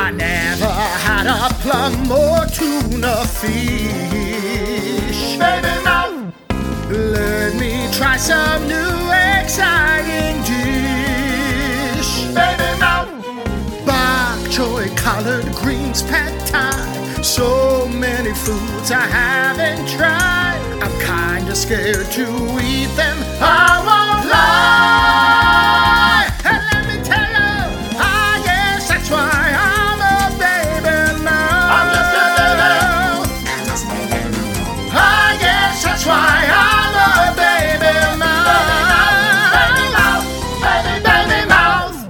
I never had a plum or tuna fish. Baby, no! Let me try some new exciting dish. Baby, no! Bok choy, collard greens, pad thai. So many foods I haven't tried. I'm kinda scared to eat them. I won't lie.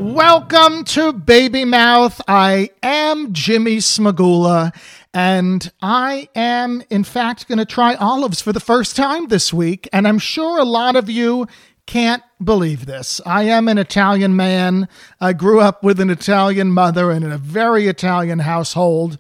Welcome to Baby Mouth. I am Jimmy Smagula, and I am, in fact, going to try olives for the first time this week, and I'm sure a lot of you can't believe this. I am an Italian man. I grew up with an Italian mother and in a very Italian household.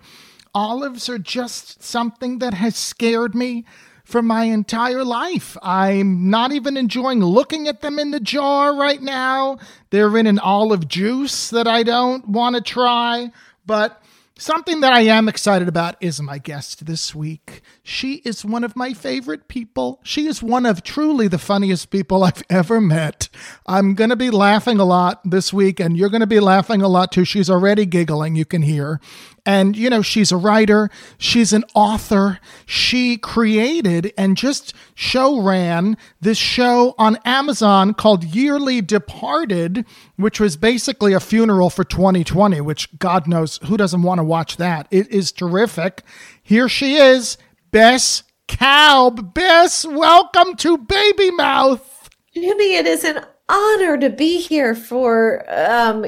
Olives are just something that has scared me for my entire life. I'm not even enjoying looking at them in the jar right now. They're in an olive juice that I don't want to try. But something that I am excited about is my guest this week. She is one of my favorite people. She is one of truly the funniest people I've ever met. I'm going to be laughing a lot this week, and you're going to be laughing a lot too. She's already giggling, you can hear. And, you know, she's a writer. She's an author. She created and just show ran this show on Amazon called Yearly Departed, which was basically a funeral for 2020, which God knows who doesn't want to watch that. It is terrific. Here she is, Bess Kalb. Bess, welcome to Baby Mouth. Jimmy, it is an honor to be here for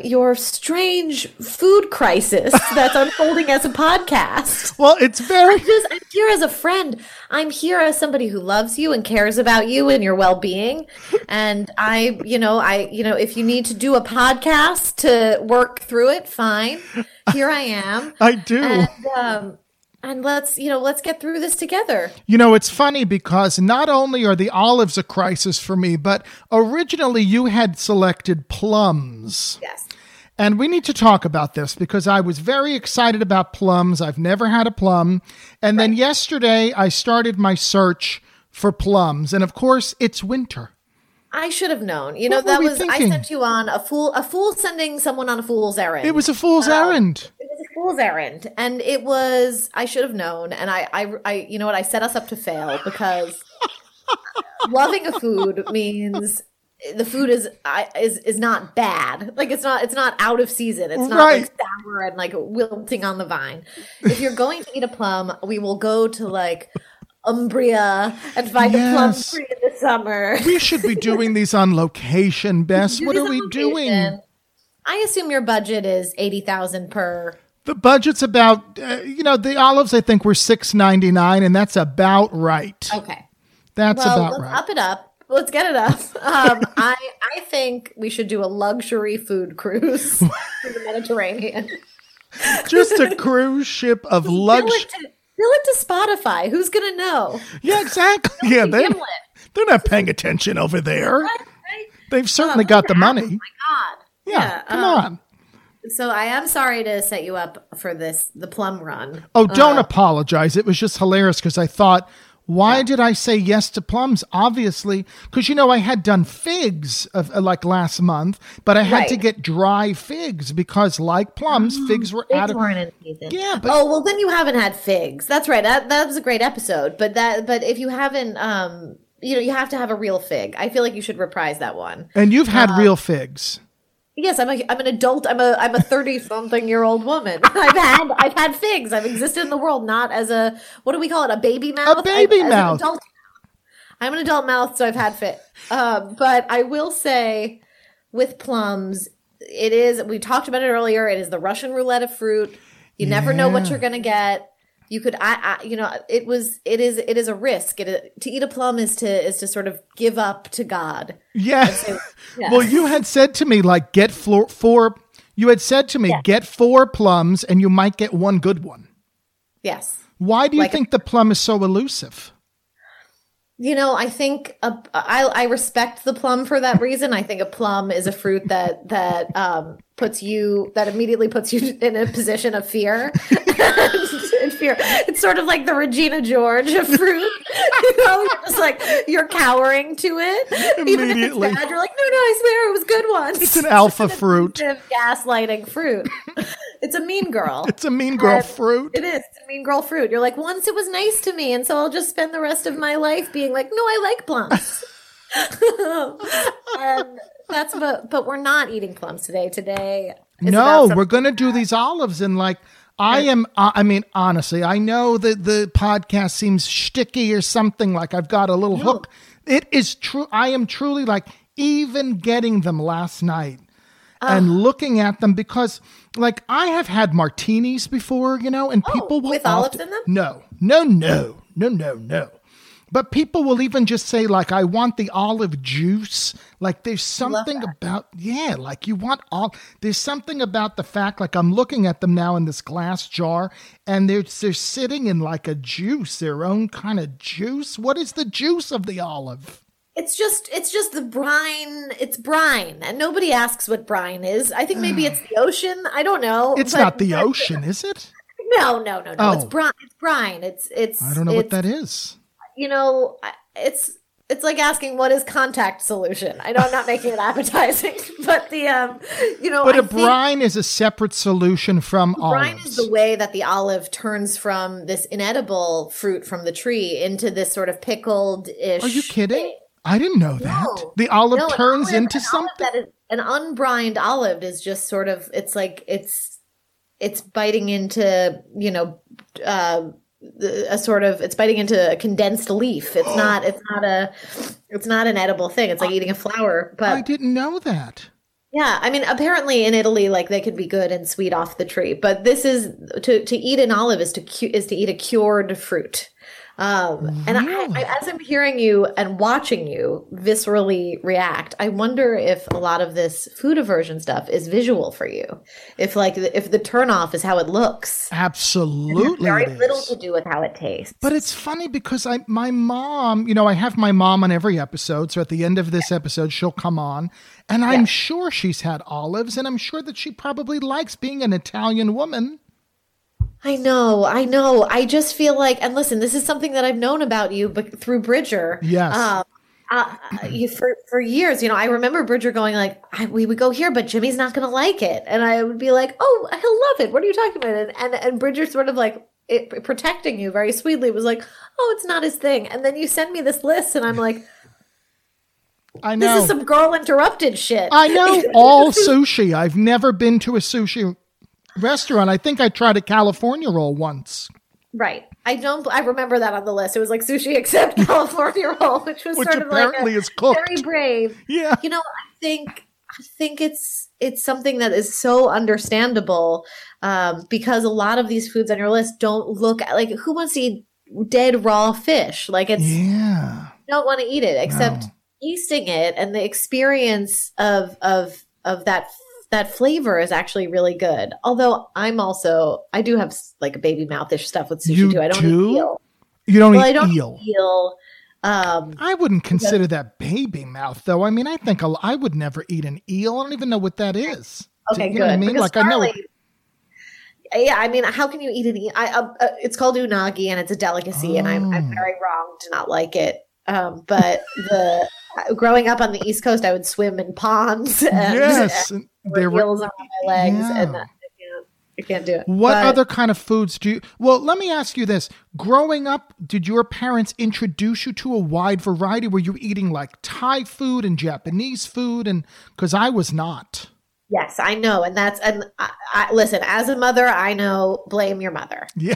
your strange food crisis that's unfolding as a podcast. Well, it's very... I'm here as a friend. I'm here as somebody who loves you and cares about you and your well-being. And I, if you need to do a podcast to work through it, fine. Here I am. I do. And let's get through this together. You know, it's funny because not only are the olives a crisis for me, but originally you had selected plums. Yes. And we need to talk about this because I was very excited about plums. I've never had a plum. And right. Then yesterday I started my search for plums. And of course, it's winter. I should have known. You know, that was thinking? I sent you on a fool sending someone on a fool's errand. It was a fool's errand. It was a fool's errand. And it was, I should have known. And I you know what? I set us up to fail because loving a food means the food is not bad. Like it's not out of season. It's not right. Like sour and like wilting on the vine. If you're going to eat a plum, we will go to like Umbria and find a plum tree in the summer. We should be doing these on location, Bess. What are we doing? I assume your budget is $80,000 per. The budget's about, the olives I think were $6.99, and that's about right. Okay, that's about right. Up it up. Let's get it up. I think we should do a luxury food cruise to the Mediterranean. Just a cruise ship of luxury. Bill it to Spotify. Who's going to know? Yeah, exactly. Yeah, they're not paying attention over there. Right. They've certainly got the money. Oh, my God. Yeah, come on. So I am sorry to set you up for the plum run. Oh, don't apologize. It was just hilarious because I thought, why did I say yes to plums? Obviously, because, I had done figs like last month, but I had to get dry figs because like plums, figs were out of season. Yeah. But... Oh, well, then you haven't had figs. That's right. That was a great episode. But if you haven't, you have to have a real fig. I feel like you should reprise that one. And you've had real figs. Yes, I'm an adult. I'm a 30-something-year-old woman. I've had figs. I've existed in the world not as a, what do we call it? A baby mouth. A baby mouth. I'm an adult mouth, so I've had fit. But I will say, with plums, it is. We talked about it earlier. It is the Russian roulette of fruit. You never know what you're going to get. You could, it is a risk. To eat a plum is to sort of give up to God. Yeah. Yes. Well, you had said to me, like, get four plums and you might get one good one. Yes. Why do you think the plum is so elusive? You know, I think I respect the plum for that reason. I think a plum is a fruit that immediately puts you in a position of fear. And fear. It's sort of like the Regina George of fruit. You know, just like you're cowering to it. Immediately. Even if it's bad, you're like, no, I swear it was good once. It's an alpha fruit. It's gaslighting fruit. It's a mean girl. It's a mean girl fruit. It is. It's a mean girl fruit. You're like, once it was nice to me, and so I'll just spend the rest of my life being like, no, I like plums. But we're not eating plums today. Today, no, we're going to do these olives. And like, honestly, I know that the podcast seems shticky or something, like I've got a little hook. It is true. I am truly like even getting them last night and looking at them, because like I have had martinis before, you know, and people will with olives in them? No. But people will even just say, like, I want the olive juice. Like, there's something about, like, you want all, there's something about the fact, like, I'm looking at them now in this glass jar, and they're sitting in, like, a juice, their own kind of juice. What is the juice of the olive? It's just the brine. It's brine. And nobody asks what brine is. I think maybe it's the ocean. I don't know. It's not the ocean, is it? No. Oh. It's brine. It's I don't know what that is. You know, it's like asking what is contact solution. I know I'm not making it appetizing, but the a brine is a separate solution from olives. Brine is the way that the olive turns from this inedible fruit from the tree into this sort of pickled-ish. Are you kidding? I didn't know that. No. The olive turns into something. An unbrined olive is just sort of it's biting into, you know, it's biting into a condensed leaf. It's not an edible thing. It's like eating a flower. But I didn't know that. Yeah, I mean, apparently in Italy, like they could be good and sweet off the tree. But this is to eat an olive is to eat a cured fruit. And I, as I'm hearing you and watching you viscerally react, I wonder if a lot of this food aversion stuff is visual for you. If the turnoff is how it looks. Absolutely. It has very little to do with how it tastes. But it's funny because my mom, you know, I have my mom on every episode. So at the end of this episode, she'll come on. And I'm sure she's had olives, and I'm sure that she probably likes being an Italian woman. I know. I just feel like, and listen, this is something that I've known about you, but through Bridger, for years, you know, I remember Bridger going like, we would go here, but Jimmy's not going to like it, and I would be like, oh, he'll love it. What are you talking about? And Bridger sort of like protecting you very sweetly was like, oh, it's not his thing. And then you send me this list, and I'm like, I know this is some girl interrupted shit. I know all sushi. I've never been to a sushi restaurant. I think I tried a California roll once. Right. I remember that on the list. It was like sushi except California roll, which sort of apparently like is cooked. Very brave. Yeah. You know, I think it's something that is so understandable because a lot of these foods on your list don't look at, like, who wants to eat dead raw fish? Like you don't want to eat it except tasting it, and the experience of that flavor is actually really good. Although I do have like baby mouthish stuff with sushi too. I don't eat eel. You don't eat eel. I wouldn't consider that baby mouth though. I mean, I think I would never eat an eel. I don't even know what that is. Okay, good. Know what I mean? Because like I know. Yeah, I mean, how can you eat an eel? It's called unagi, and it's a delicacy, and I'm very wrong to not like it. But growing up on the East Coast, I would swim in ponds. And there were eels on my legs, and I can't do it. What other kind of foods do you? Well, let me ask you this: growing up, did your parents introduce you to a wide variety? Were you eating like Thai food and Japanese food? And because I was not. Yes, I know, and I listen. As a mother, I know. Blame your mother. Yeah.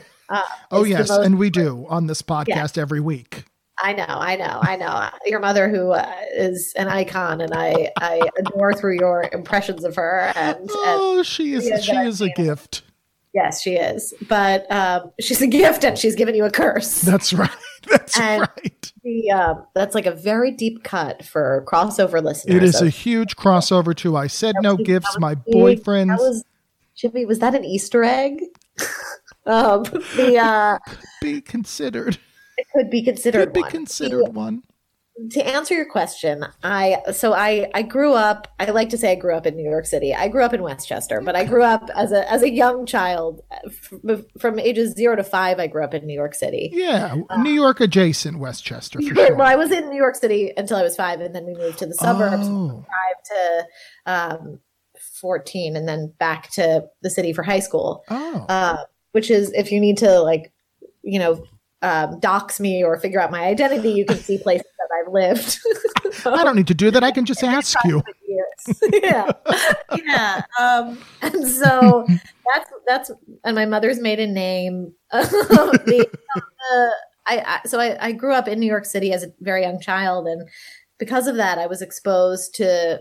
And we do on this podcast every week. I know. Your mother, who is an icon, and I adore through your impressions of her. And she is a gift. Yes, she is. But she's a gift, and she's given you a curse. That's right. That's right. That's like a very deep cut for crossover listeners. It is a huge crossover too. I said no gifts, my boyfriend. Jimmy, was that an Easter egg? Be considered. Could be considered one. Could be considered one. To answer your question, I grew up, I like to say I grew up in New York City. I grew up in Westchester, but I grew up as a young child from ages 0 to 5. I grew up in New York City. Yeah. New York adjacent Westchester. For sure. Well, I was in New York City until I was 5, and then we moved to the suburbs from 5 to 14, and then back to the city for high school, which is, if you need to dox me or figure out my identity, you can see places that I've lived. I don't need to do that. I can just ask you. Yeah. Yeah. And so that's, and my mother's maiden name. So I grew up in New York City as a very young child. And because of that, I was exposed to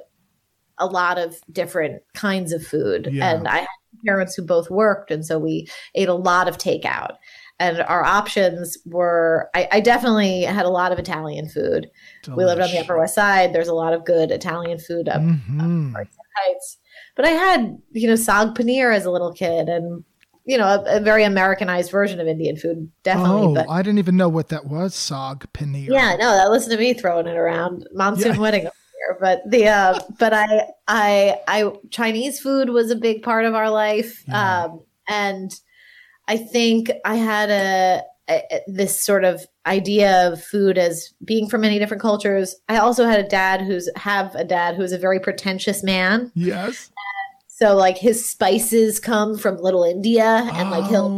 a lot of different kinds of food. Yeah. And I had parents who both worked. And so we ate a lot of takeout. And our options were, I definitely had a lot of Italian food. Delish. We lived on the Upper West Side. There's a lot of good Italian food up Arlington Heights. But I had, sag paneer as a little kid and, a very Americanized version of Indian food, definitely. Oh, but I didn't even know what that was, sag paneer. Yeah, no, listen to me throwing it around. Monsoon wedding over here. But Chinese food was a big part of our life. Yeah. And I think I had this sort of idea of food as being from many different cultures. I also had a dad who's a very pretentious man. Yes. So like his spices come from Little India, and like he'll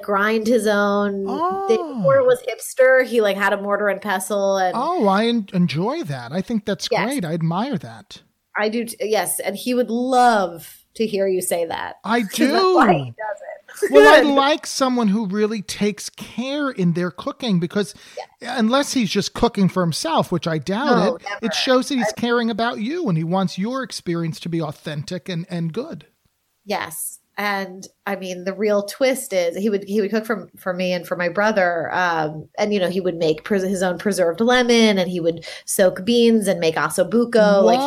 grind his own. Oh. Before it was hipster, he like had a mortar and pestle. And I enjoy that. I think that's great. I admire that. I do. Yes, and he would love to hear you say that. I do. That's why he does it. Well, I like someone who really takes care in their cooking, because unless he's just cooking for himself, which I doubt it shows that he's caring about you and he wants your experience to be authentic and good. Yes. And I mean, the real twist is he would cook for me and for my brother. And, he would make his own preserved lemon, and he would soak beans and make ossobuco. Whoa. Like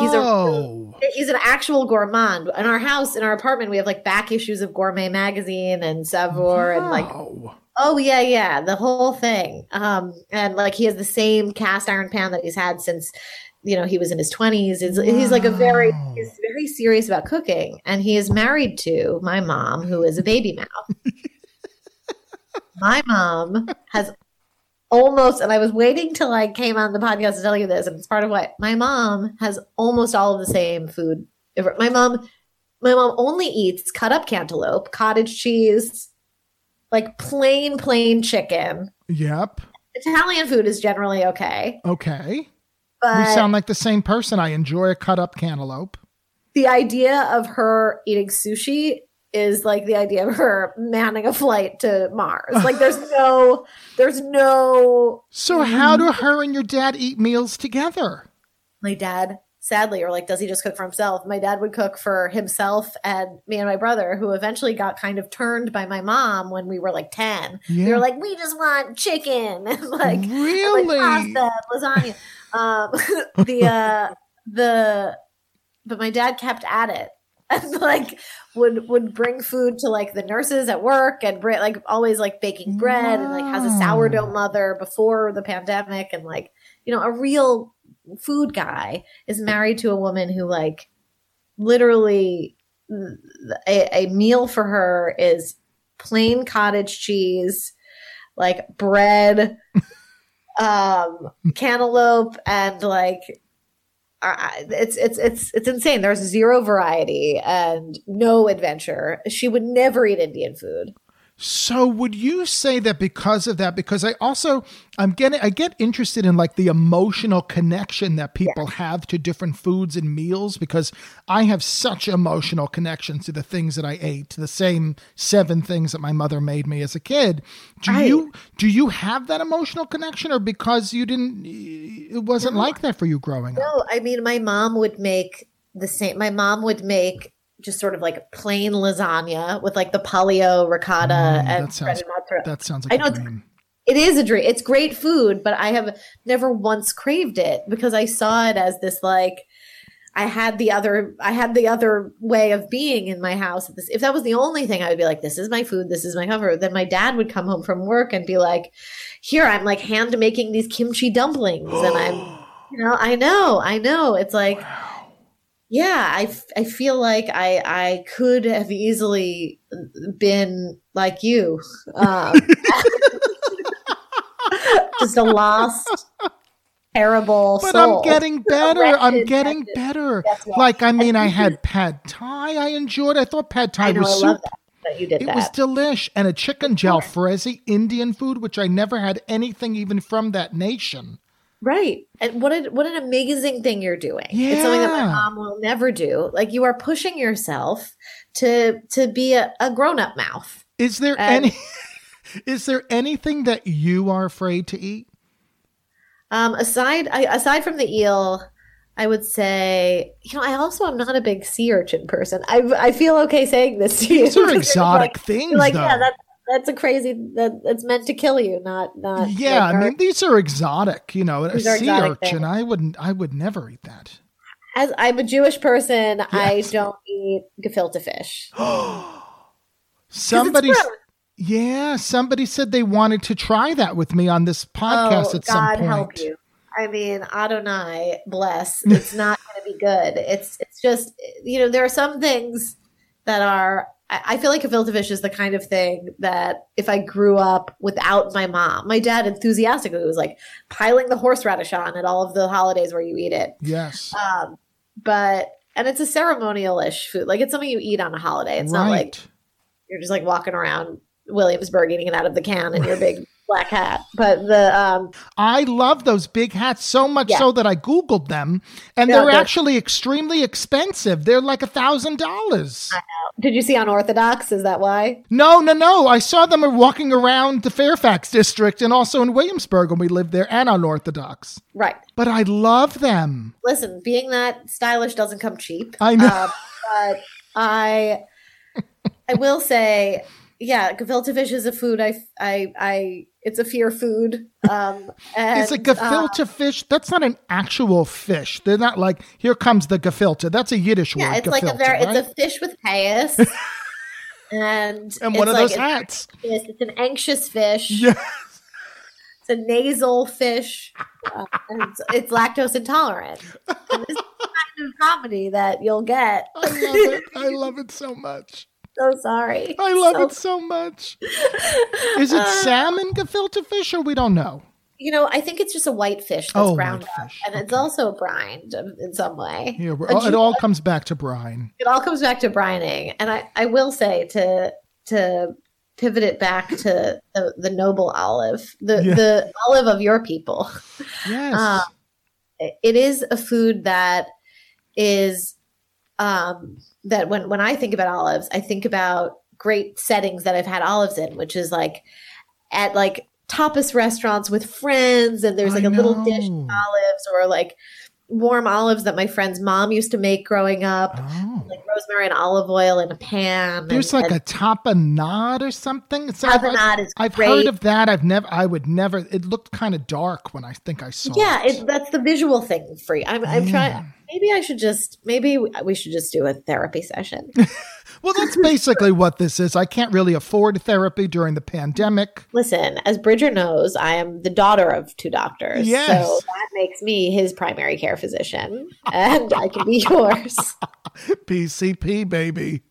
he's an actual gourmand. In our house, in our apartment, we have like back issues of Gourmet magazine and Savour and like, the whole thing. And like, he has the same cast iron pan that he's had since, he was in his 20s. He's like he's very serious about cooking. And he is married to my mom, who is a baby mouth. My mom has almost, and I was waiting till I came on the podcast to tell you this, and it's part of why my mom has almost all of the same food. My mom only eats cut up cantaloupe, cottage cheese, like plain chicken. Yep. Italian food is generally okay. Okay. But we sound like the same person. I enjoy a cut-up cantaloupe. The idea of her eating sushi is like the idea of her manning a flight to Mars. Like there's no. So how do her and your dad eat meals together? My dad, sadly, or like, does he just cook for himself? My dad would cook for himself and me and my brother, who eventually got kind of turned by my mom when we were like 10. Yeah. They were like, we just want chicken and like, really? And like pasta, lasagna. But my dad kept at it and like would bring food to like the nurses at work and like always like baking bread and like has a sourdough mother before the pandemic. And like, a real food guy is married to a woman who like literally a meal for her is plain cottage cheese, like bread, cantaloupe, and like it's insane. There's zero variety and no adventure. She would never eat Indian food. So would you say that because of that? Because I get interested in like the emotional connection that people have to different foods and meals, because I have such emotional connections to the things that I ate, to the same 7 things that my mother made me as a kid. Do you have that emotional connection, or because you didn't, it wasn't like that for you growing up? No, I mean, my mom would make the same. My mom would make just sort of like plain lasagna with like the polio ricotta and bread and mozzarella. That sounds like a dream. It is a dream. It's great food, but I have never once craved it because I saw it as this like, I had the other way of being in my house. If that was the only thing, I would be like, this is my food, this is my comfort. Then my dad would come home from work and be like, here, I'm like hand making these kimchi dumplings. And I'm, you know, I know. It's like, wow. Yeah, I feel like I could have easily been like you. Just a lost, terrible soul. But I'm getting better. I'm getting better. Like, I mean, I had pad thai. I enjoyed. I thought pad thai was soup. That you did that. It was delish. And a chicken jalfrezi, Indian food, which I never had anything even from that nation. Right. And what an amazing thing you're doing. Yeah. It's something that my mom will never do. Like, you are pushing yourself to be a grown-up mouth. Is there anything that you are afraid to eat? Aside from the eel, I would say, you know, I also am not a big sea urchin person. I feel okay saying this to you. These are exotic things, like, though. Yeah, that's a crazy, that's meant to kill you, not. Yeah, like, I mean, these are exotic, you know, a sea urchin. I would never eat that. As I'm a Jewish person, yes. I don't eat gefilte fish. Somebody said they wanted to try that with me on this podcast at some point. God help you. I mean, Adonai bless. It's not going to be good. It's just, you know, there are some things that are, I feel like gefilte fish is the kind of thing that if I grew up without my mom, my dad enthusiastically was like piling the horseradish on at all of the holidays where you eat it. Yes. And it's a ceremonial-ish food. Like, it's something you eat on a holiday. It's not like you're just like walking around Williamsburg eating it out of the can in your big black hat. But I love those big hats so much so that I Googled them, and they're actually extremely expensive. They're like $1,000. I know. Did you see Unorthodox? Is that why? No. I saw them walking around the Fairfax district and also in Williamsburg when we lived there, and Unorthodox. Right. But I love them. Listen, being that stylish doesn't come cheap. I know. But I will say... Yeah, gefilte fish is a food. It's a fear food. It's a gefilte fish. That's not an actual fish. They're not like, here comes the gefilte. That's a Yiddish word. Yeah, it's gefilte, like it's a fish with payas, and one of those hats. It's an anxious fish. Yes. It's a nasal fish. And it's lactose intolerant. And this is the kind of comedy that you'll get. I love it. I love it so much. So sorry. I love it so much. Is it salmon gefilte fish, or we don't know? You know, I think it's just a white fish that's ground up. And it's also brined in some way. Yeah, it all comes back to brine. It all comes back to brining. And I will say, to pivot it back to the noble olive, the olive of your people. Yes. It is a food that is... that when I think about olives, I think about great settings that I've had olives in, which is like at like tapas restaurants with friends, and there's like a little dish of olives, or like warm olives that my friend's mom used to make growing up, like rosemary and olive oil in a pan. There's a tapenade or something. Tapenade is great. I've heard of that. I would never. It looked kind of dark when I think I saw. Yeah, that's the visual thing for you. I'm trying. Maybe we should just do a therapy session. Well, that's basically what this is. I can't really afford therapy during the pandemic. Listen, as Bridger knows, I am the daughter of two doctors. Yes. So that makes me his primary care physician, and I can be yours. PCP, baby.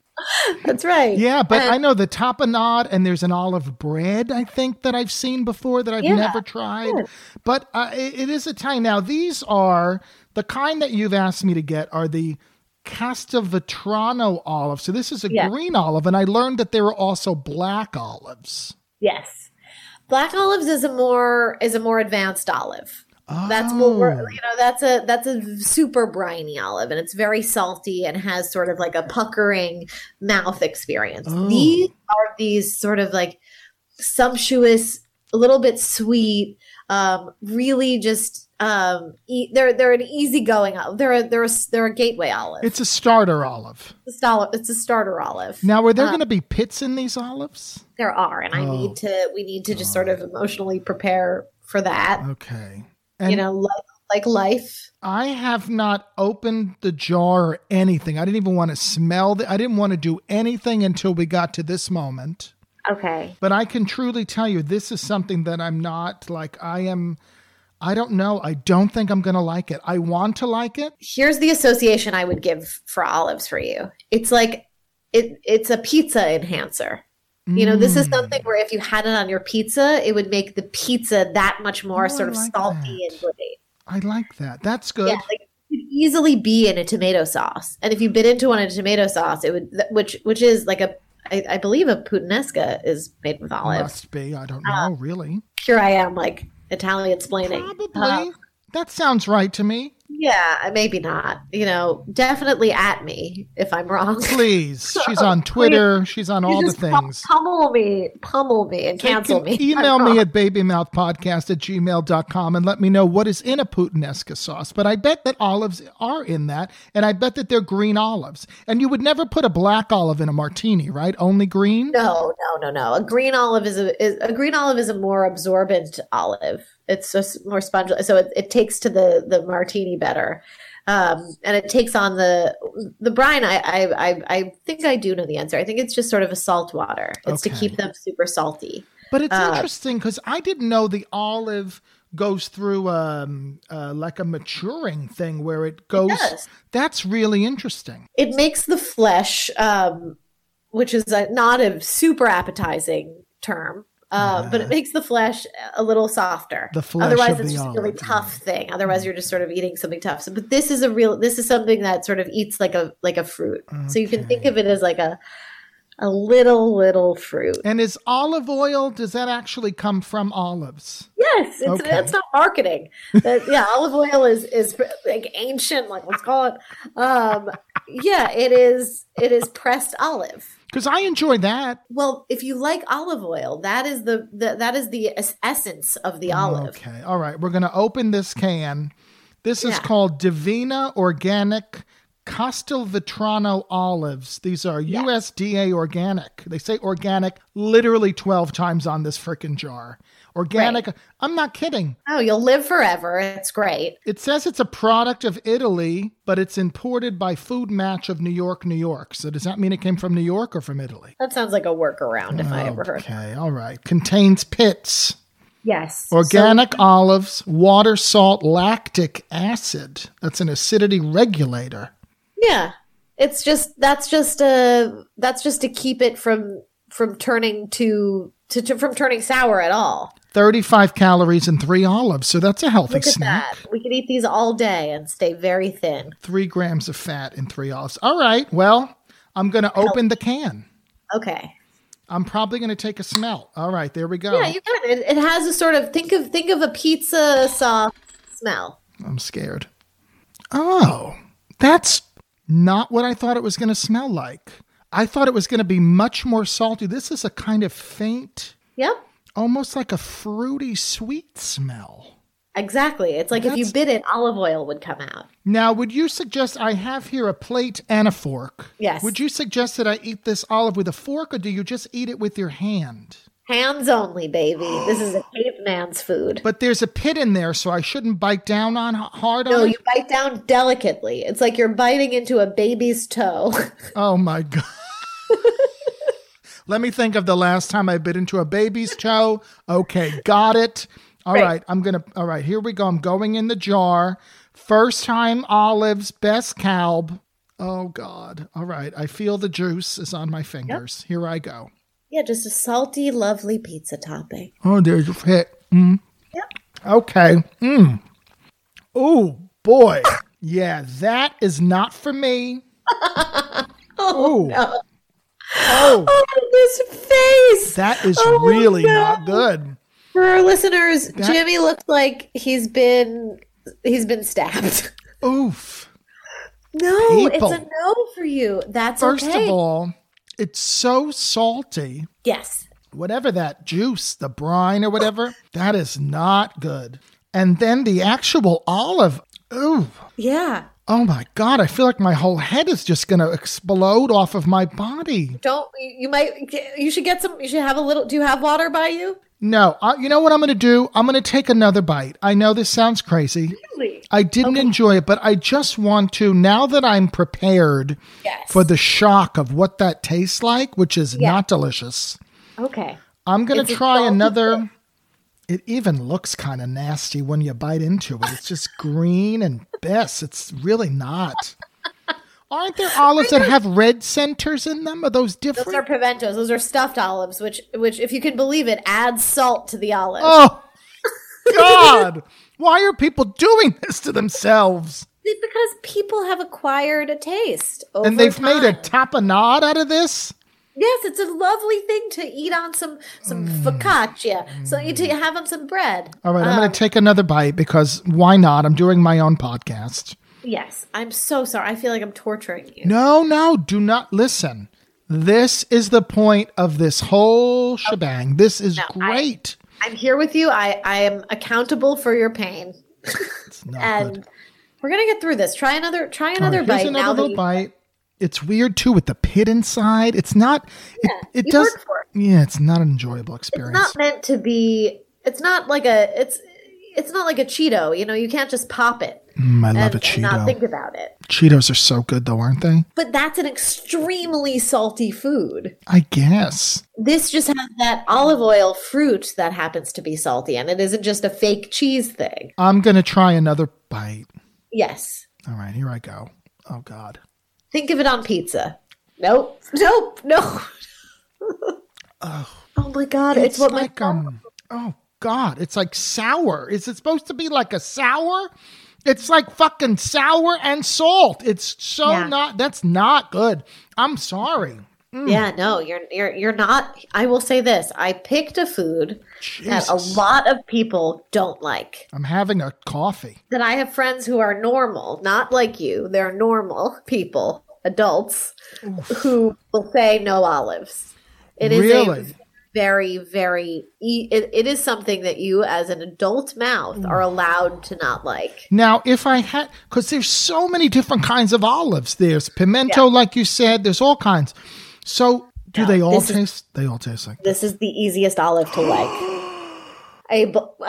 That's right. Yeah, but I know the tapenade, and there's an olive bread, I think, that I've seen before that I've never tried. Sure. But it is Italian. Now, these are the kind that you've asked me to get are the Castelvetrano olive. So this is a green olive, and I learned that there are also black olives. Yes. Black olives is a more advanced olive. That's what we're, you know, that's a super briny olive, and it's very salty and has sort of like a puckering mouth experience. These are these sort of like sumptuous, a little bit sweet, really just they're an easygoing olive. They're a gateway olive. It's a starter olive. It's a starter olive. Now, are there going to be pits in these olives? There are, and we need to just sort of emotionally prepare for that. Okay. And, you know, like life? I have not opened the jar or anything. I didn't even want to smell it. I didn't want to do anything until we got to this moment. Okay. But I can truly tell you, this is something that I'm not like, I don't know. I don't think I'm going to like it. I want to like it. Here's the association I would give for olives for you. It's like, it's a pizza enhancer. You know, this is something where if you had it on your pizza, it would make the pizza that much more sort of like salty and woody. I like that. That's good. Yeah, like it could easily be in a tomato sauce. And if you bit into one in a tomato sauce, it would, which is like a, I believe a puttanesca is made with olives. Must be. I don't know, really. Here I am, like Italian-splaining. Probably. That sounds right to me. Yeah, maybe not. You know, definitely at me if I'm wrong. Please. So, she's on Twitter. Please, she's on all the things. Pummel me and cancel me. Email me at babymouthpodcast@gmail.com and let me know what is in a puttanesca sauce. But I bet that olives are in that, and I bet that they're green olives. And you would never put a black olive in a martini, right? Only green? No. A green olive is a more absorbent olive. It's just more spongy, so it takes to the martini better, and it takes on the brine. I think I do know the answer. I think it's just sort of a salt water. It's okay to keep them super salty. But it's interesting because I didn't know the olive goes through like a maturing thing where it goes. It does. That's really interesting. It makes the flesh, which is not a super appetizing term. But it makes the flesh a little softer. The flesh Otherwise, it's just olive, a really tough thing. Otherwise, you're just sort of eating something tough. So, but this is something that sort of eats like a fruit. Okay. So you can think of it as like a little fruit. And is olive oil, does that actually come from olives? Yes. It's okay. It's not marketing. But yeah, olive oil is like ancient, like let's call it. Yeah, it is pressed olive. Because I enjoy that. Well, if you like olive oil, that is the essence of the olive. Okay. All right. We're going to open this can. This is called Divina Organic Castelvetrano Olives. These are USDA organic. They say organic literally 12 times on this frickin' jar. Organic. Right. I'm not kidding. Oh, you'll live forever. It's great. It says it's a product of Italy, but it's imported by Food Match of New York, New York. So does that mean it came from New York or from Italy? That sounds like a workaround if I ever heard. Okay. All right. Contains pits. Yes. Organic olives, water, salt, lactic acid. That's an acidity regulator. Yeah. It's just, that's just to keep it from turning from turning sour at all. 35 calories and 3 olives. So that's a healthy snack. That. We could eat these all day and stay very thin. 3 grams of fat and 3 olives. All right. Well, I'm going to open the can. Okay. I'm probably going to take a smell. All right. There we go. Yeah, you can. It has a sort of, think of a pizza sauce smell. I'm scared. Oh, that's not what I thought it was going to smell like. I thought it was going to be much more salty. This is a kind of faint, almost like a fruity sweet smell. Exactly. It's like if you bit it, olive oil would come out. Now, would you suggest I have here a plate and a fork? Yes. Would you suggest that I eat this olive with a fork, or do you just eat it with your hand? Hands only, baby. This is a caveman's food. But there's a pit in there, so I shouldn't bite down on hard on it? No, you bite down delicately. It's like you're biting into a baby's toe. Oh, my God. Let me think of the last time I bit into a baby's toe. Okay, got it. All right, here we go. I'm going in the jar. First time olives, Bess Kalb. Oh, God. All right, I feel the juice is on my fingers. Yep. Here I go. Yeah, just a salty, lovely pizza topping. Oh, there's a pit. Mm. Yep. Okay. Mm. Oh, boy. Yeah, that is not for me. Oh, no. Oh, this face. That is really not good. For our listeners, Jimmy looks like he's been stabbed. Oof. No, people. It's a no for you. That's okay. First of all, it's so salty. Yes. Whatever that juice, the brine or whatever, that is not good. And then the actual olive. Ooh. Yeah. Oh, my God. I feel like my whole head is just going to explode off of my body. You should have a little, do you have water by you? No. You know what I'm going to do? I'm going to take another bite. I know this sounds crazy. Really? I didn't enjoy it, but I just want to, now that I'm prepared for the shock of what that tastes like, which is not delicious. Okay. I'm going to try another. It even looks kind of nasty when you bite into it. It's just green and Bess. It's really not. Aren't there olives that have red centers in them? Are those different? Those are pimentos. Those are stuffed olives, which if you can believe it, adds salt to the olive. Oh, God. Why are people doing this to themselves? Because people have acquired a taste over and they've time. Made a tapenade out of this? Yes, it's a lovely thing to eat on some focaccia. So you have on some bread. All right, I'm going to take another bite because why not? I'm doing my own podcast. Yes, I'm so sorry. I feel like I'm torturing you. No, do not listen. This is the point of this whole shebang. This is great. I'm here with you. I am accountable for your pain. It's not and good. We're going to get through this. Try another bite. Here's another little bite. It's weird too with the pit inside. It's not. Yeah, it does. Work for it. Yeah, it's not an enjoyable experience. It's not meant to be. It's not like a. It's not like a Cheeto. You know, you can't just pop it. I love a Cheeto. And not think about it. Cheetos are so good, though, aren't they? But that's an extremely salty food. I guess this just has that olive oil fruit that happens to be salty, and it isn't just a fake cheese thing. I'm gonna try another bite. Yes. All right, here I go. Oh God. Think of it on pizza. Nope. Oh my God. It's what like, my oh God. It's like sour. Is it supposed to be like a sour? It's like fucking sour and salt. It's so not, that's not good. I'm sorry. Yeah, no, you're not. I will say this. I picked a food that a lot of people don't like. I'm having a coffee. That I have friends who are normal, not like you. They're normal people. Adults who will say no olives. It is a very, very. It is something that you, as an adult mouth, are allowed to not like. Now, if I had, because there's so many different kinds of olives. There's pimento, like you said. There's all kinds. So, they all taste? They all taste like this. This is the easiest olive to like. I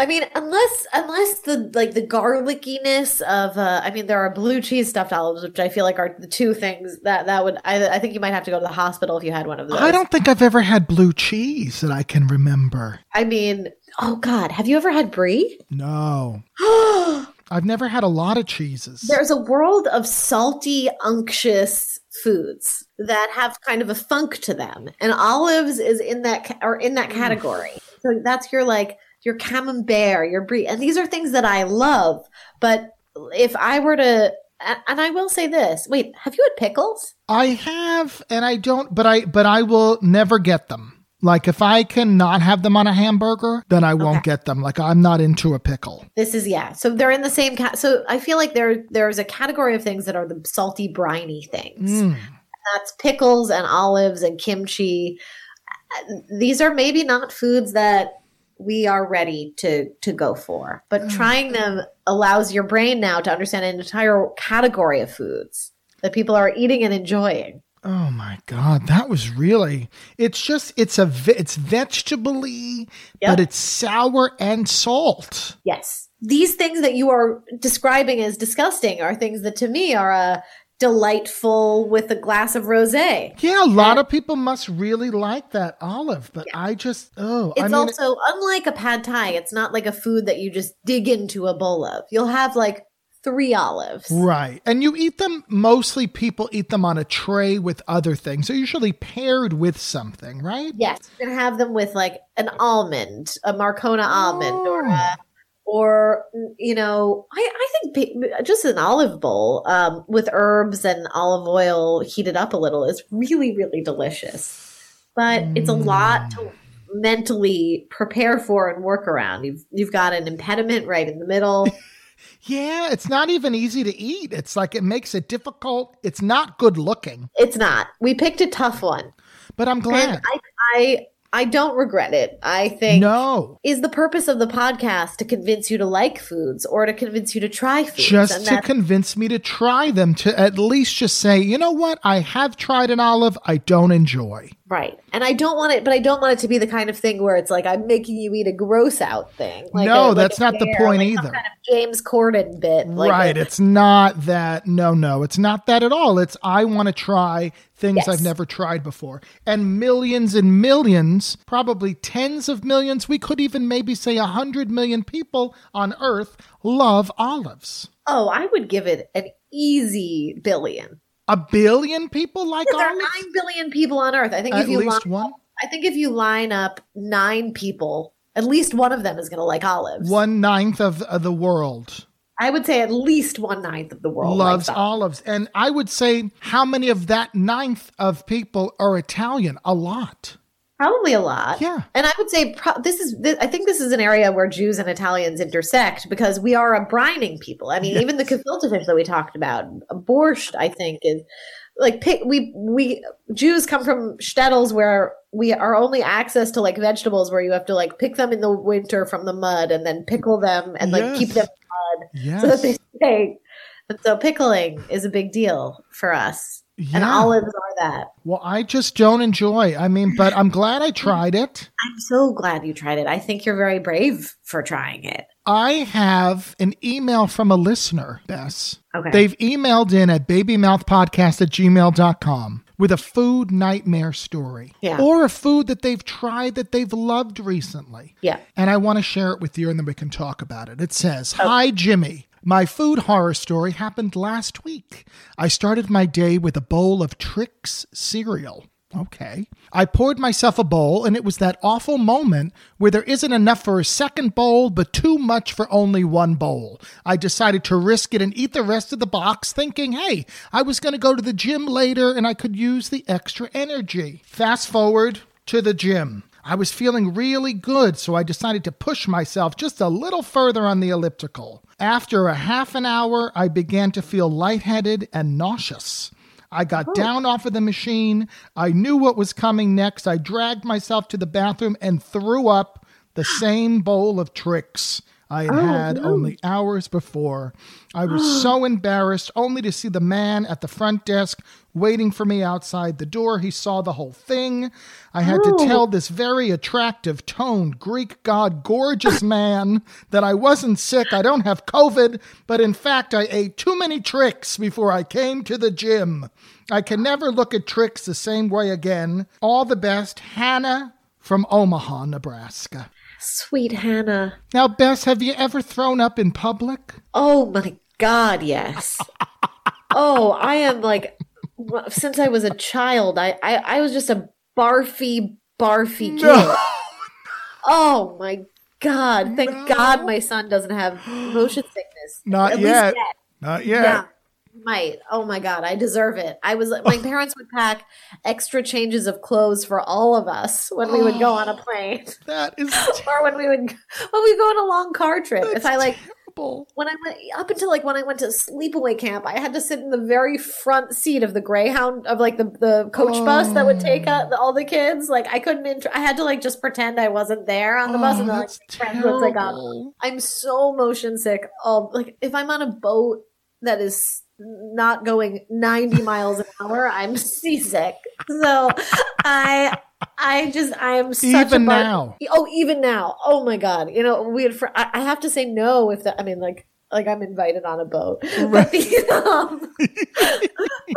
mean, unless the like the garlickiness of I mean, there are blue cheese stuffed olives, which I feel like are the two things that would I think you might have to go to the hospital if you had one of those. I don't think I've ever had blue cheese that I can remember. I mean, oh God, have you ever had brie? No. I've never had a lot of cheeses. There's a world of salty, unctuous foods that have kind of a funk to them, and olives is in that category. So that's your like your camembert, your brie, and these are things that I love. But if I were to, and I will say this, wait, have you had pickles? I have, and I don't, but I will never get them. Like if I cannot have them on a hamburger, then I won't get them. Like I'm not into a pickle. This is so they're in the same so I feel like there's a category of things that are the salty, briny things. That's pickles and olives and kimchi. These are maybe not foods that we are ready to go for, but trying them allows your brain now to understand an entire category of foods that people are eating and enjoying. Oh my God, that was really, it's vegetable-y, but it's sour and salt. Yes. These things that you are describing as disgusting are things that to me are delightful with a glass of rosé. Yeah, a lot of people must really like that olive, but I just, It's also, unlike a pad thai, it's not like a food that you just dig into a bowl of. You'll have like 3 olives. Right. And you eat them, mostly people eat them on a tray with other things. They're usually paired with something, right? Yes. You can have them with like an almond, a Marcona almond, or a... Or, you know, I think just an olive bowl with herbs and olive oil heated up a little is really, really delicious. But it's a lot to mentally prepare for and work around. You've got an impediment right in the middle. Yeah, it's not even easy to eat. It's like it makes it difficult. It's not good looking. It's not. We picked a tough one. But I'm glad. I don't regret it. I think is the purpose of the podcast to convince you to like foods or to convince you to try foods. Just to convince me to try them, to at least just say, you know what? I have tried an olive I don't enjoy. Right. And I don't want it to be the kind of thing where it's like, I'm making you eat a gross out thing. Like no, that's not the point either. Some kind of James Corden bit. Like right. It's not that. No, it's not that at all. It's, I want to try things I've never tried before. And millions, probably tens of millions, we could even maybe say 100 million people on Earth love olives. Oh, I would give it an easy billion. A billion people like olives? There are 9 billion people on Earth. I think if you line up 9 people, at least one of them is going to like olives. 1/9 of the world. I would say at least 1/9 of the world loves olives. And I would say how many of that 1/9 of people are Italian? A lot. Probably a lot. Yeah. And I would say I think this is an area where Jews and Italians intersect because we are a brining people. I mean, even the gefilte fish that we talked about, borscht, I think, is like we Jews come from shtetls where we are only access to like vegetables where you have to like pick them in the winter from the mud and then pickle them and like keep them in the mud so that they stay. And so pickling is a big deal for us. Yeah. And olives are that. Well, I just don't enjoy. I mean, but I'm glad I tried it. I'm so glad you tried it. I think you're very brave for trying it. I have an email from a listener, Bess. Okay. They've emailed in at babymouthpodcast@gmail.com with a food nightmare story or a food that they've tried that they've loved recently. Yeah. And I want to share it with you and then we can talk about it. It says, Hi, Jimmy. My food horror story happened last week. I started my day with a bowl of Trix cereal. Okay. I poured myself a bowl, and it was that awful moment where there isn't enough for a second bowl, but too much for only one bowl. I decided to risk it and eat the rest of the box, thinking, hey, I was going to go to the gym later, and I could use the extra energy. Fast forward to the gym. I was feeling really good, so I decided to push myself just a little further on the elliptical. After a half an hour, I began to feel lightheaded and nauseous. I got down off of the machine. I knew what was coming next. I dragged myself to the bathroom and threw up the same bowl of Trix I had only hours before. I was so embarrassed, only to see the man at the front desk waiting for me outside the door. He saw the whole thing. I had to tell this very attractive, toned, Greek god, gorgeous man that I wasn't sick. I don't have COVID, but in fact, I ate too many Trix before I came to the gym. I can never look at Trix the same way again. All the best, Hannah from Omaha, Nebraska. Sweet Hannah. Now, Bess, have you ever thrown up in public? Oh, my God, yes. I am like, since I was a child, I was just a barfy kid. No. Oh, my God. Thank God my son doesn't have motion sickness. Not yet. Yeah. Might. Oh my God, I deserve it. My parents would pack extra changes of clothes for all of us when we would go on a plane. That is or when we go on a long car trip. That's terrible. When I went to sleepaway camp, I had to sit in the very front seat of the Greyhound of like the coach bus that would take all the kids. Like I couldn't I had to like just pretend I wasn't there on the bus and then like friends once I got them. I'm so motion sick. Oh, like if I'm on a boat that is not going 90 miles an hour, I'm seasick. So I am such even a now. Even now. Oh my God. You know, I have to say no if that, I mean like I'm invited on a boat. Right.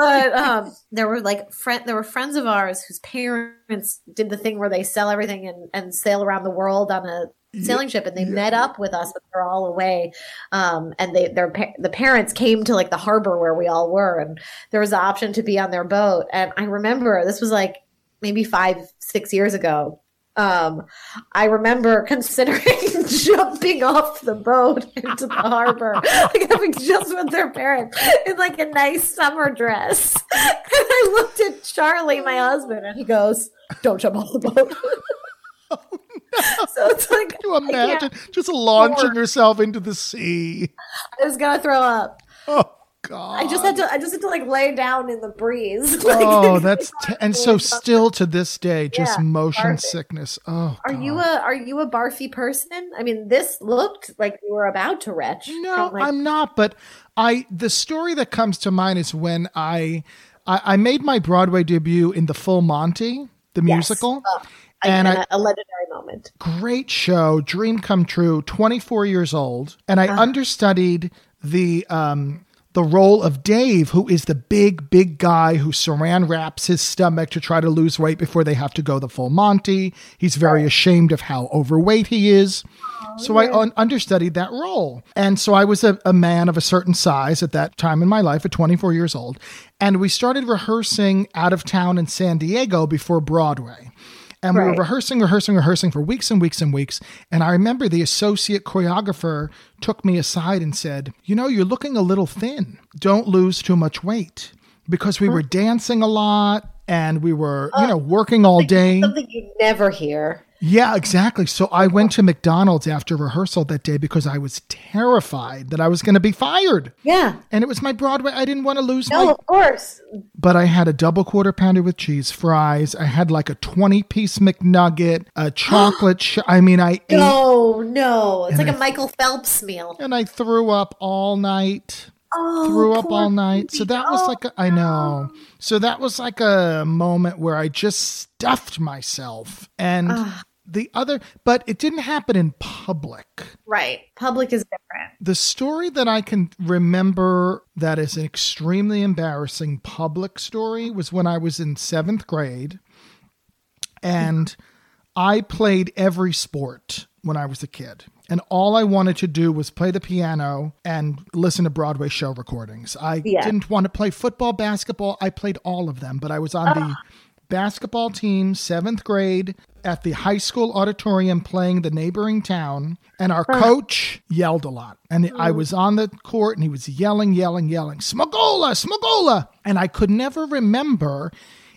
But there were friends of ours whose parents did the thing where they sell everything and sail around the world on a sailing ship, and they met up with us, but they're all away. And the parents came to like the harbor where we all were, and there was the option to be on their boat. And I remember this was like maybe 5-6 years ago. I remember considering jumping off the boat into the harbor, like having just with their parents in like a nice summer dress. And I looked at Charlie, my husband, and he goes, "Don't jump off the boat." So it's like, can you imagine just launching yourself into the sea? I was gonna throw up. Oh God! I just had to like lay down in the breeze. Like, and so still to this day, just motion sickness. Oh, God. Are you a barfy person? I mean, this looked like you were about to retch. No, I'm not. But the story that comes to mind is when I made my Broadway debut in The Full Monty. the musical. And a legendary moment. Great show. Dream come true. 24 years old. And I understudied the role of Dave, who is the big, big guy who saran wraps his stomach to try to lose weight before they have to go the full Monty. He's very ashamed of how overweight he is. I understudied that role. And so I was a man of a certain size at that time in my life, at 24 years old. And we started rehearsing out of town in San Diego before Broadway. And we were rehearsing for weeks and weeks and weeks. And I remember the associate choreographer took me aside and said, you know, you're looking a little thin. Don't lose too much weight. Because we were dancing a lot and we were, working all day. Something you never hear. Yeah, exactly. So I went to McDonald's after rehearsal that day because I was terrified that I was going to be fired. Yeah. And it was my Broadway. I didn't want to lose weight. No, of course. But I had a double quarter pounder with cheese fries. I had like a 20-piece McNugget, a chocolate. I ate. No. It's like a Michael Phelps meal. And I threw up all night. So that was like a, I know. So that was like a moment where I just stuffed myself and but it didn't happen in public. Right. Public is different. The story that I can remember that is an extremely embarrassing public story was when I was in 7th grade and I played every sport when I was a kid. And all I wanted to do was play the piano and listen to Broadway show recordings. I didn't want to play football, basketball. I played all of them, but I was on the basketball team, 7th grade, at the high school auditorium playing the neighboring town. And our coach yelled a lot. And I was on the court and he was yelling, Smagula. And I could never remember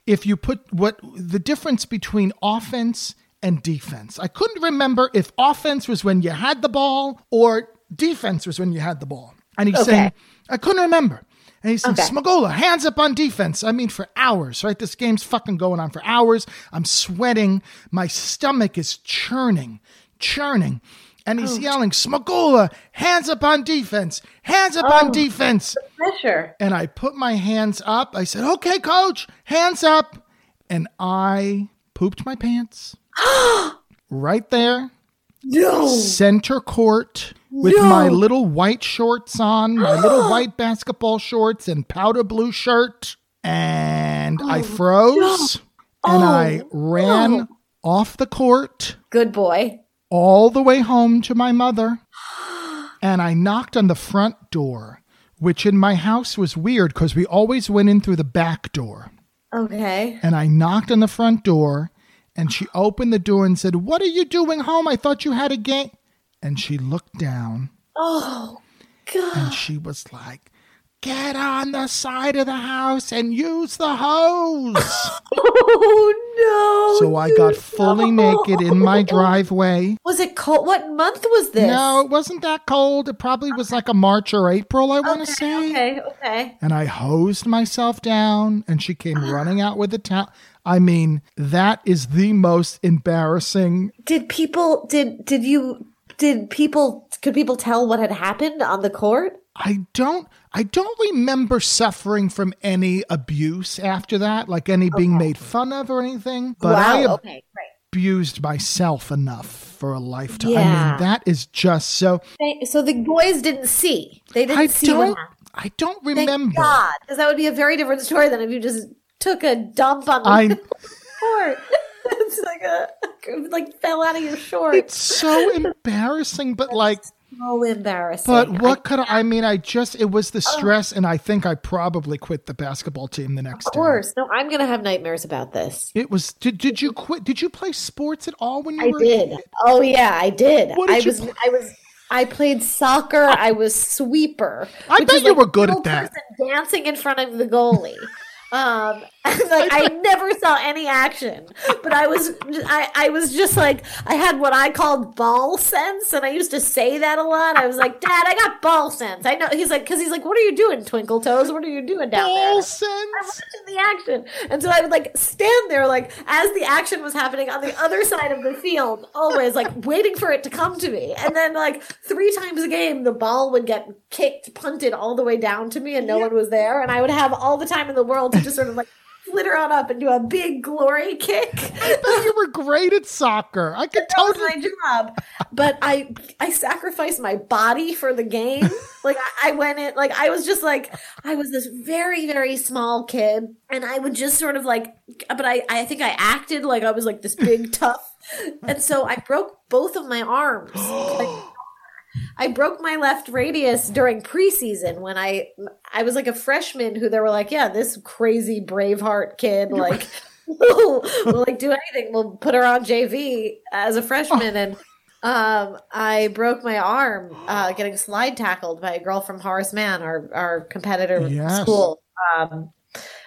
if you put what the difference between offense and defense. I couldn't remember if offense was when you had the ball or defense was when you had the ball. And he said, I couldn't remember. And he said, Smagula, hands up on defense. I mean, for hours, right? This game's fucking going on for hours. I'm sweating. My stomach is churning. And he's yelling, Smagula, hands up on defense. Hands up on defense. Pressure. And I put my hands up. I said, okay, coach, hands up. And I pooped my pants. Right there. No. Center court with my little white shorts on, my little white basketball shorts and powder blue shirt. And I froze and I ran off the court. Good boy. All the way home to my mother. And I knocked on the front door, which in my house was weird because we always went in through the back door. Okay. And I knocked on the front door. And she opened the door and said, what are you doing home? I thought you had a game. And she looked down. Oh, God. And she was like, get on the side of the house and use the hose. Oh, no. So I got fully naked in my driveway. Was it cold? What month was this? No, it wasn't that cold. It probably was like a March or April, I want to say. Okay. And I hosed myself down and she came running out with the towel. I mean, that is the most embarrassing. Could people tell what had happened on the court? I don't remember suffering from any abuse after that, like any being made fun of or anything. But I abused myself enough for a lifetime. Yeah. I mean, that is just so. So the boys didn't see. They didn't see what happened. I don't remember. Thank God, because that would be a very different story than if you just took a dump on the court. It's like fell out of your shorts. It's so embarrassing, but so embarrassing. But what could it was the stress, and I think I probably quit the basketball team the next day. Of course. No, I'm going to have nightmares about this. It was, did you quit? Did you play sports at all when you were a kid? I did. Oh yeah, I did. I played soccer. I was sweeper. I bet you were good at that. Dancing in front of the goalie. I never saw any action, but I was just like, I had what I called ball sense. And I used to say that a lot. I was like, Dad, I got ball sense. I know. He's like, what are you doing, Twinkle Toes? What are you doing down there? Ball sense. I wasn't in the action. And so I would stand there, as the action was happening on the other side of the field, always waiting for it to come to me. And then 3 times a game, the ball would get kicked, punted all the way down to me and no one was there. And I would have all the time in the world to just sort of flitter on up and do a big glory kick. I thought you were great at soccer. I could totally. That was my job. But I sacrificed my body for the game. Like I went in, like I was just like, I was this very, very small kid. And I would just sort of like, but I think I acted like I was like this big tough. And so I broke both of my arms. Like, I broke my left radius during preseason when I was like a freshman who they were like, yeah, this crazy Braveheart kid, like, we'll like do anything. We'll put her on JV as a freshman. And I broke my arm getting slide tackled by a girl from Horace Mann, our competitor school.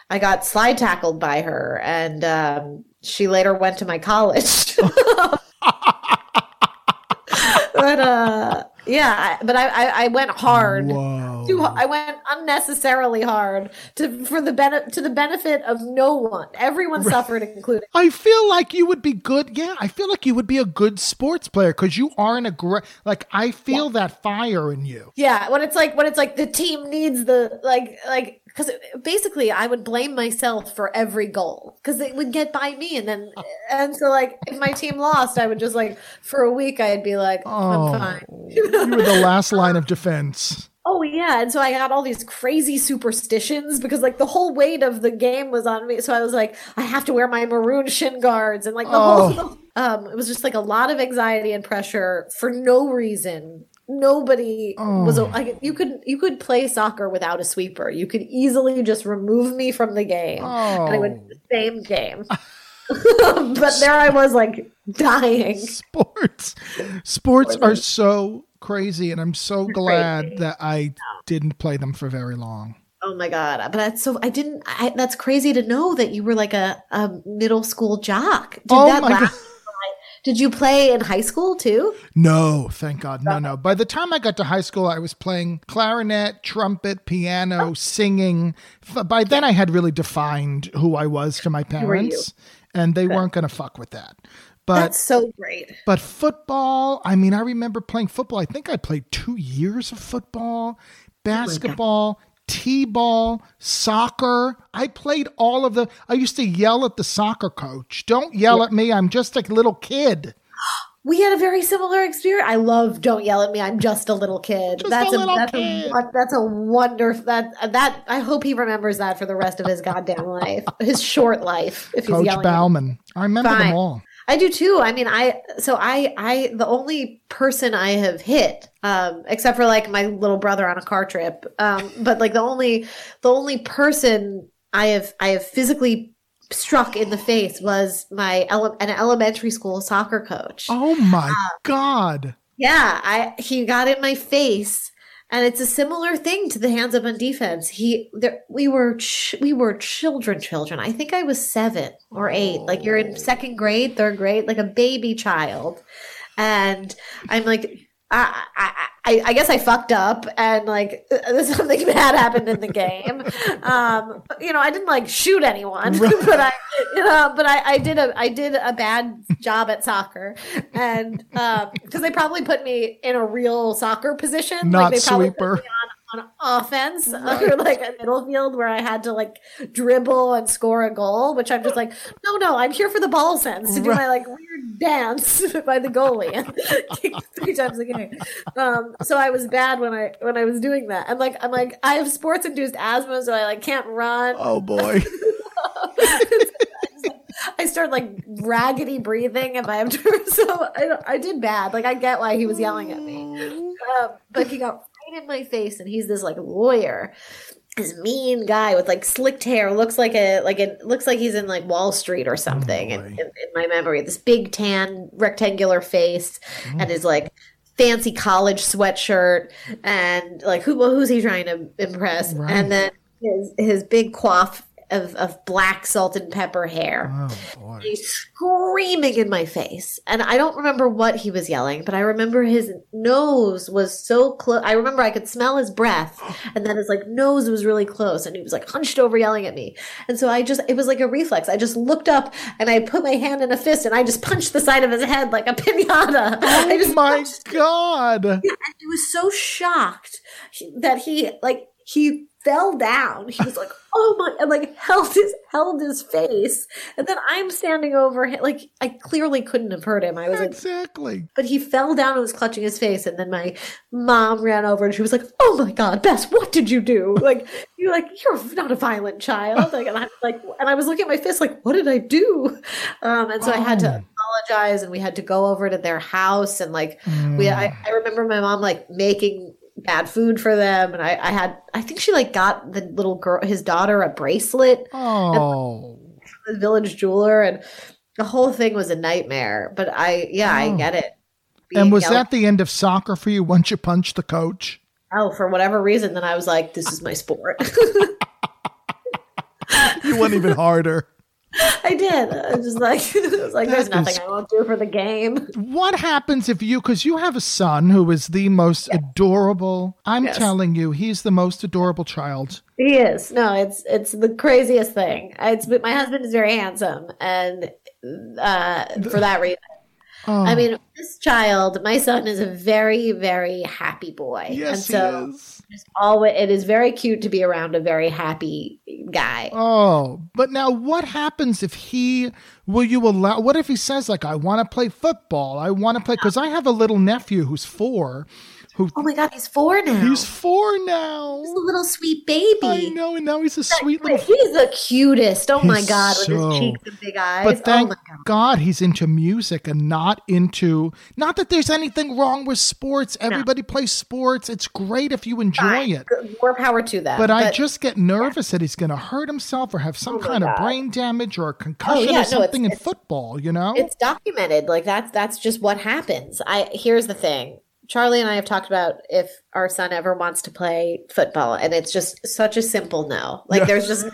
I got slide tackled by her, and she later went to my college. But yeah, but I went hard. Whoa. I went unnecessarily hard to the benefit of no one. Everyone suffered, including. I feel like you would be good. Yeah, I feel like you would be a good sports player because you aren't a great. Like I feel that fire in you. Yeah, when it's like the team needs the like because basically I would blame myself for every goal because it would get by me and so like if my team lost I would just like for a week I'd be like I'm fine. You were the last line of defense. Oh, yeah. And so I got all these crazy superstitions because, like, the whole weight of the game was on me. So I was like, I have to wear my maroon shin guards. And, like, the whole it was just, like, a lot of anxiety and pressure for no reason. Nobody was like, you could play soccer without a sweeper. You could easily just remove me from the game. Oh. And I went to the same game. But there I was, like, dying. Sports are so crazy, and I'm so glad that I didn't play them for very long. Oh my god! But that's crazy to know that you were like a middle school jock. Did that last? Did you play in high school too? No, thank God, no. By the time I got to high school, I was playing clarinet, trumpet, piano, singing. By then, I had really defined who I was to my parents, and they weren't going to fuck with that. But, that's so great. But football, I mean, I remember playing football. I think I played 2 years of football, basketball, T-ball, soccer. I played all of the – I used to yell at the soccer coach. Don't yell at me. I'm just a little kid. We had a very similar experience. I love "Don't yell at me. I'm just a little kid." That's a wonderful. That I hope he remembers that for the rest of his goddamn life, his short life. If he's Coach Bauman, I remember them all. I do too. I mean, I the only person I have hit, except for like my little brother on a car trip, but like the only person I have physically struck in the face was my an elementary school soccer coach. Oh my God. Yeah, he got in my face, and it's a similar thing to the hands up on defense. We were children. I think I was 7 or 8. Like you're in second grade, third grade, like a baby child. And I'm like I guess I fucked up and like something bad happened in the game. You know, I didn't like shoot anyone, but I did a bad job at soccer, and because they probably put me in a real soccer position, not like they probably sweeper. Put me on offense under like a middle field where I had to like dribble and score a goal, which I'm just like, no, I'm here for the ball sense to do my like weird dance by the goalie and 3 times a game. So I was bad when I was doing that, and like I'm like I have sports induced asthma, so I like can't run. Oh boy. I start like raggedy breathing if I have to. So I did bad. Like I get why he was yelling at me, but he got in my face, and he's this like lawyer, this mean guy with like slicked hair, looks like he's in like Wall Street or something. Oh, in my memory, this big tan rectangular face and his like fancy college sweatshirt, and like who's he trying to impress? Right. And then his big coif of black salt and pepper hair. Oh, boy. He's screaming in my face. And I don't remember what he was yelling, but I remember his nose was so close. I remember I could smell his breath, and then his like nose was really close, and he was like hunched over yelling at me. And so it was like a reflex. I just looked up and I put my hand in a fist and I just punched the side of his head like a piñata. Oh my God. Yeah, and he was so shocked that he fell down. He was like, oh my, and like held his face. And then I'm standing over him. Like, I clearly couldn't have hurt him. I was exactly. But he fell down and was clutching his face. And then my mom ran over and she was like, oh my God, Bess, what did you do? Like, you're not a violent child. Like, and I'm like, and I was looking at my fist, like, what did I do? And so I had to apologize, and we had to go over to their house. And like, I remember my mom like making bad food for them, and I think she like got the little girl, his daughter, a bracelet from the village jeweler, and the whole thing was a nightmare. But I get it. And was that the end of soccer for you once you punched the coach? Oh, for whatever reason, then I was like, this is my sport. You went even harder. I did. I was just like, there's nothing I won't do for the game. What happens if you, because you have a son who is the most adorable, telling you, he's the most adorable child. He is. No, it's the craziest thing. My husband is very handsome, and for that reason. I mean, this child, my son, is a very, very happy boy. Yes, and so he is. It is very cute to be around a very happy guy. Oh, but now what happens if what if he says, like, I want to play football, I want to play, because I have a little nephew who's four. Oh my God, he's four now. He's a little sweet baby. I know, and now he's sweet little... He's the cutest. Oh my God, with his cheeks and big eyes. But thank God he's into music and not into... Not that there's anything wrong with sports. Everybody plays sports. It's great if you enjoy it. More power to that. But I just get nervous that he's going to hurt himself or have some kind of brain damage or a concussion or something in football, you know? It's documented. Like, that's just what happens. Here's the thing. Charlie and I have talked about if our son ever wants to play football, and it's just such a simple no. Like, there's just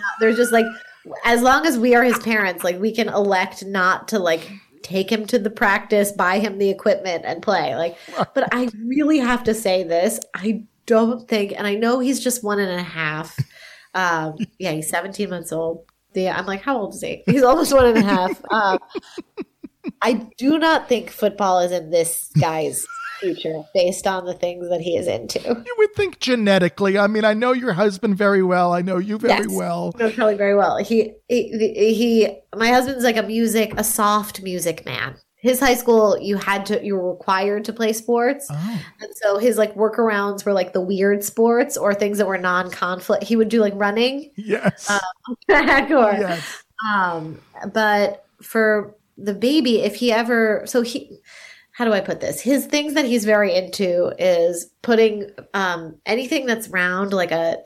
as long as we are his parents, like, we can elect not to like take him to the practice, buy him the equipment, and play. Like, but I really have to say this. I don't think, and I know he's just 1.5. He's 17 months old. Yeah, I'm like, how old is he? He's almost 1.5. I do not think football is in this guy's future based on the things that he is into. You would think genetically. I mean, I know your husband very well. I know you very well. I know Charlie very well. He my husband's like a soft music man. His high school, you were required to play sports. Oh. And so his like workarounds were like the weird sports or things that were non-conflict. He would do like running. Yes. Hardcore. Yes. But for the baby, if he ever, how do I put this? His things that he's very into is putting anything that's round, like it's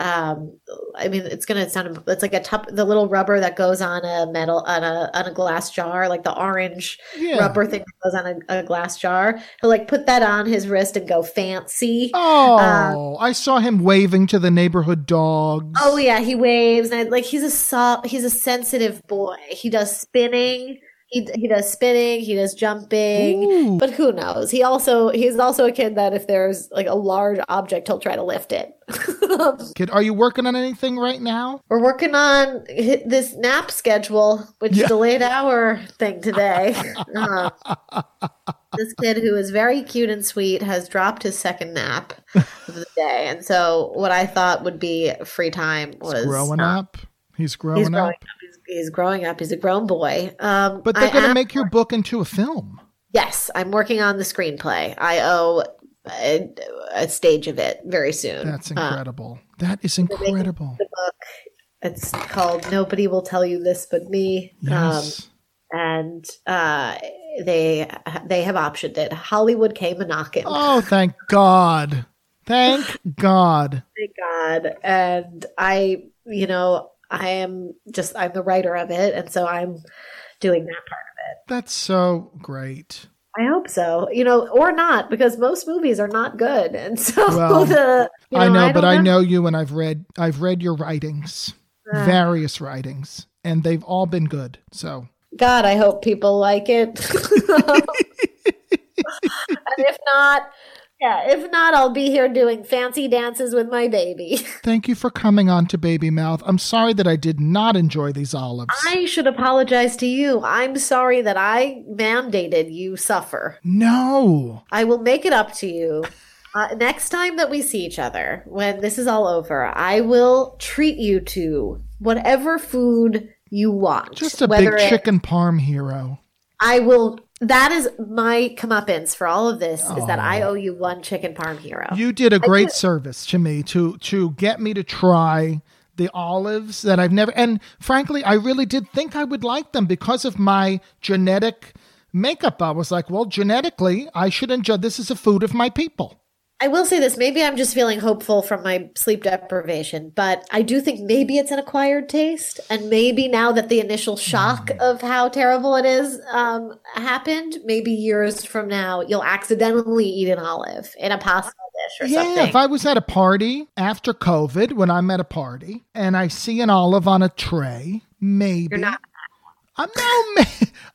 like the little rubber that goes on a metal, on a glass jar, like the orange rubber thing that goes on a glass jar. He'll like put that on his wrist and go fancy. Oh, I saw him waving to the neighborhood dogs. Oh yeah. He waves. And he's a sensitive boy. He does spinning. He does spinning, he does jumping, but who knows? He's also a kid that if there's like a large object, he'll try to lift it. Kid, are you working on anything right now? We're working on this nap schedule, which is a late hour thing today. This kid who is very cute and sweet has dropped his second nap of the day. And so what I thought would be free time was... He's growing up. He's growing up. He's a grown boy. But they're going to make your book into a film. Yes. I'm working on the screenplay. I owe a stage of it very soon. That's incredible. That is incredible. The book. It's called Nobody Will Tell You This But Me. Yes. They have optioned it. Hollywood came a-knockin'. Oh, thank God. Thank God. Thank God. And I'm the writer of it. And so I'm doing that part of it. That's so great. I hope so, or not, because most movies are not good. And so I know you, and I've read your writings, various writings, and they've all been good. So God, I hope people like it. And if not, I'll be here doing fancy dances with my baby. Thank you for coming on to Baby Mouth. I'm sorry that I did not enjoy these olives. I should apologize to you. I'm sorry that I mandated you suffer. No. I will make it up to you Next time that we see each other, when this is all over, I will treat you to whatever food you want. Just a big chicken parm hero. I will. That is my comeuppance for all of this, is that I owe you one chicken parm hero. You did a great service to me to get me to try the olives that I've never, and frankly, I really did think I would like them because of my genetic makeup. I was like, well, genetically, I should enjoy, this is a food of my people. I will say this, maybe I'm just feeling hopeful from my sleep deprivation, but I do think maybe it's an acquired taste, and maybe now that the initial shock of how terrible it is happened, maybe years from now, you'll accidentally eat an olive in a pasta dish or something. Yeah, if I was at a party after COVID, when I'm at a party, and I see an olive on a tray, maybe. You're not.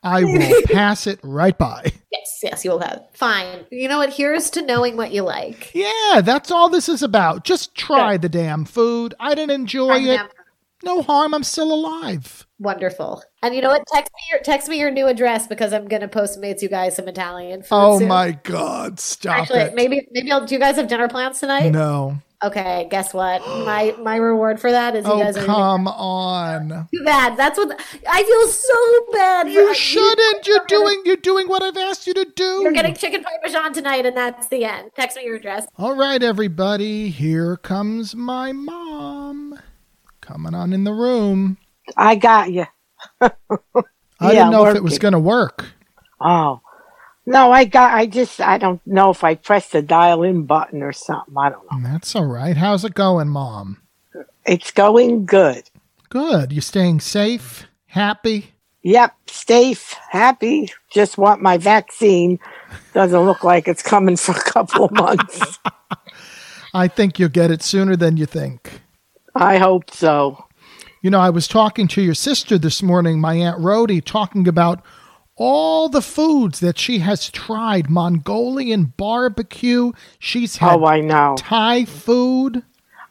I will pass it right by. Yes, you will have. Fine. You know what? Here's to knowing what you like. Yeah, that's all this is about. Just try the damn food. I didn't enjoy it. No harm. I'm still alive. Wonderful. And you know what? Text me your new address, because I'm going to Postmates you guys some Italian food soon. My God. Stop it. Actually, maybe do you guys have dinner plans tonight? No. Okay, guess what? My reward for that is you guys are... Oh, come on. Too bad. That's what... I feel so bad. You shouldn't. You're doing what I've asked you to do. You're getting chicken parmesan tonight, and that's the end. Text me your address. All right, everybody. Here comes my mom. Coming on in the room. I got you. I didn't know if it was going to work. Oh. No, I don't know if I pressed the dial-in button or something. I don't know. That's all right. How's it going, Mom? It's going good. Good. You staying safe? Happy? Yep. Safe. Happy. Just want my vaccine. Doesn't look like it's coming for a couple of months. I think you'll get it sooner than you think. I hope so. You know, I was talking to your sister this morning, my Aunt Rhody, talking about all the foods that she has tried, Mongolian barbecue. She's had Thai food.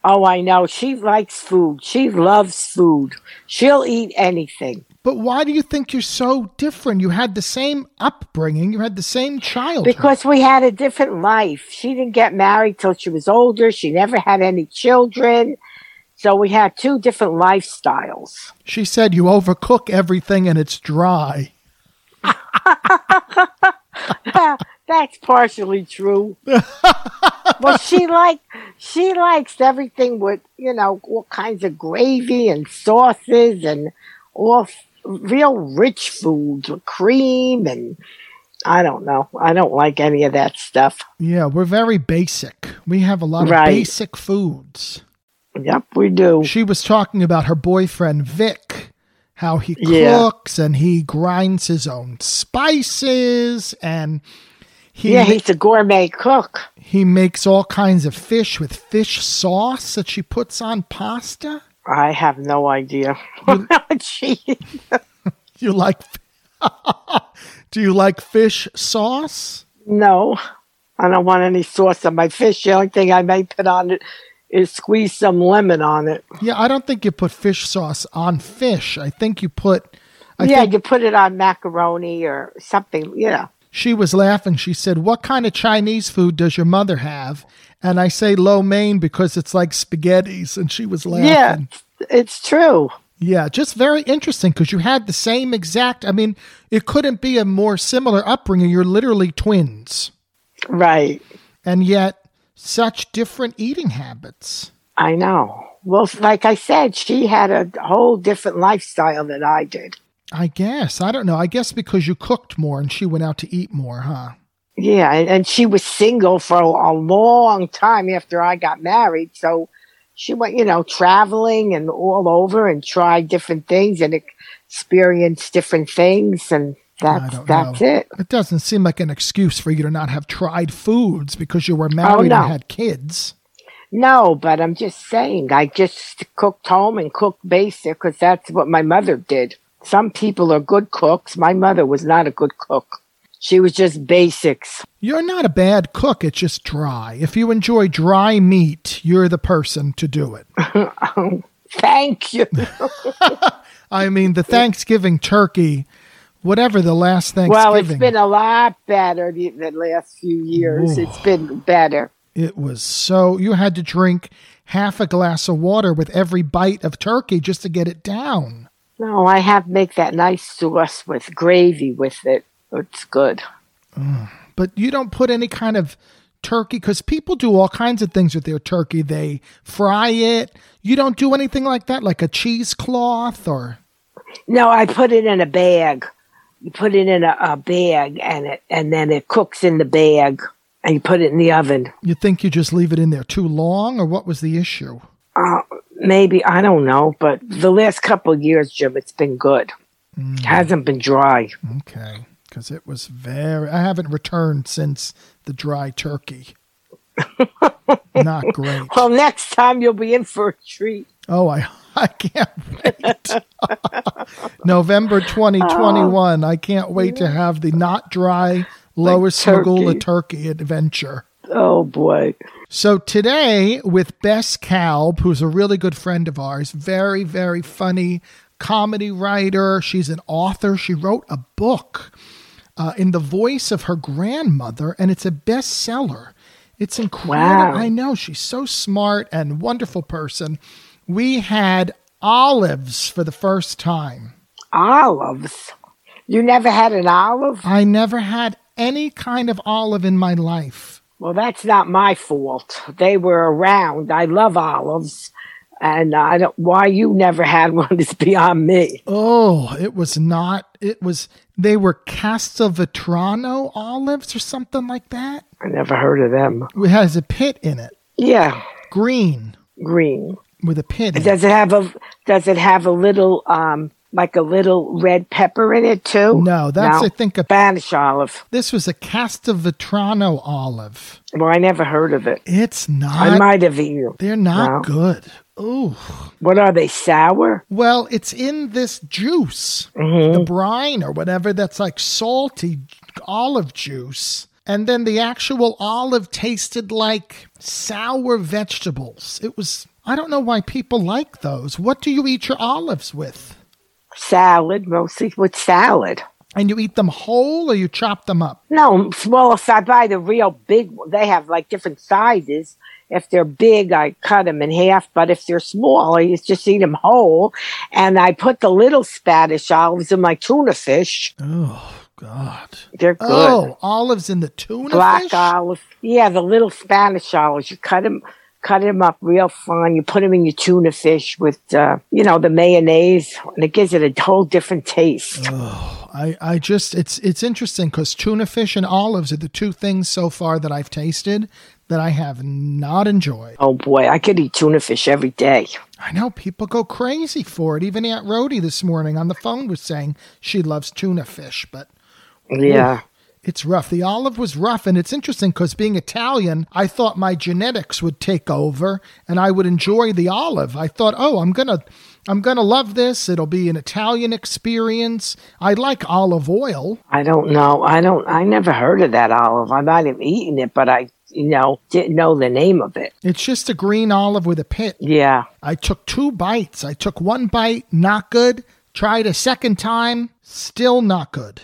Oh, I know. She likes food. She loves food. She'll eat anything. But why do you think you're so different? You had the same upbringing. You had the same childhood. Because we had a different life. She didn't get married till she was older. She never had any children. So we had two different lifestyles. She said you overcook everything and it's dry. That's partially true. Well, she likes everything with, you know, all kinds of gravy and sauces and all real rich foods with cream, and I don't know. I don't like any of that stuff. Yeah, we're very basic. We have a lot of basic foods. Yep, we do. She was talking about her boyfriend Vic. How he cooks and he grinds his own spices, and he's a gourmet cook. He makes all kinds of fish with fish sauce that she puts on pasta. I have no idea. You like? Do you like fish sauce? No, I don't want any sauce on my fish. The only thing I may put on it is squeeze some lemon on it. Yeah, I don't think you put fish sauce on fish. I think you put... you put it on macaroni or something, yeah. She was laughing. She said, what kind of Chinese food does your mother have? And I say lo mein because it's like spaghettis, and she was laughing. Yeah, it's true. Yeah, just very interesting because you had the same exact... I mean, it couldn't be a more similar upbringing. You're literally twins. Right. And yet... such different eating habits. I know. Well, like I said, she had a whole different lifestyle than I did. I guess. I don't know. I guess because you cooked more and she went out to eat more, huh? Yeah, and she was single for a long time after I got married. So she went, you know, traveling and all over and tried different things and experienced different things, and That's it. It doesn't seem like an excuse for you to not have tried foods because you were married and had kids. No, but I'm just saying, I just cooked home and cooked basic because that's what my mother did. Some people are good cooks. My mother was not a good cook. She was just basics. You're not a bad cook. It's just dry. If you enjoy dry meat, you're the person to do it. Thank you. I mean, the Thanksgiving turkey... whatever the last Thanksgiving. Well, it's been a lot better the last few years. Ooh. It's been better. It was so, you had to drink half a glass of water with every bite of turkey just to get it down. No, I have make that nice sauce with gravy with it. It's good. But you don't put any kind of turkey, because people do all kinds of things with their turkey. They fry it. You don't do anything like that, like a cheesecloth or? No, I put it in a bag. You put it in a bag and then it cooks in the bag. And you put it in the oven. You think you just leave it in there too long, or what was the issue? Maybe, I don't know, but the last couple of years, Jim, it's been good. It hasn't been dry. Okay, because it was very... I haven't returned since the dry turkey. Not great. Well, next time you'll be in for a treat. Oh, I can't wait. November 2021, I can't wait to have the not dry... Lois Smagula turkey adventure. Oh, boy. So today with Bess Kalb, who's a really good friend of ours, very, very funny comedy writer. She's an author. She wrote a book in the voice of her grandmother, and it's a bestseller. It's incredible. Wow. I know. She's so smart and wonderful person. We had olives for the first time. Olives? You never had an olive? I never had any kind of olive in my life. Well, that's not my fault. They were around. I love olives. And I don't, why you never had one is beyond me. Oh, it was not. It was, they were Castelvetrano olives or something like that. I never heard of them. It has a pit in it. Yeah. Green. With a pit in it. Does it have a little, like a little red pepper in it, too? No, I think, a Spanish olive. This was a Castelvetrano olive. Well, I never heard of it. It's not. I might have eaten them. They're not good. Ooh. What are they, sour? Well, it's in this juice, the brine or whatever, that's like salty olive juice. And then the actual olive tasted like sour vegetables. It was, I don't know why people like those. What do you eat your olives with? Salad, mostly with salad. And you eat them whole or you chop them up? No, well, if I buy the real big one, they have like different sizes. If they're big, I cut them in half. But if they're small, I just eat them whole. And I put the little Spanish olives in my tuna fish. Oh, God. They're good. Oh, olives in the tuna fish? Black olives. Yeah, the little Spanish olives. You cut them up real fine. You put them in your tuna fish with, the mayonnaise, and it gives it a whole different taste. Oh, I just, it's interesting because tuna fish and olives are the two things so far that I've tasted that I have not enjoyed. Oh, boy, I could eat tuna fish every day. I know, people go crazy for it. Even Aunt Rhody this morning on the phone was saying she loves tuna fish, but... Yeah. Ooh. It's rough. The olive was rough, and it's interesting because being Italian, I thought my genetics would take over, and I would enjoy the olive. I thought, oh, I'm gonna love this. It'll be an Italian experience. I like olive oil. I don't know. I never heard of that olive. I might have eaten it, but I didn't know the name of it. It's just a green olive with a pit. Yeah. I took two bites. I took one bite, not good. Tried a second time, still not good.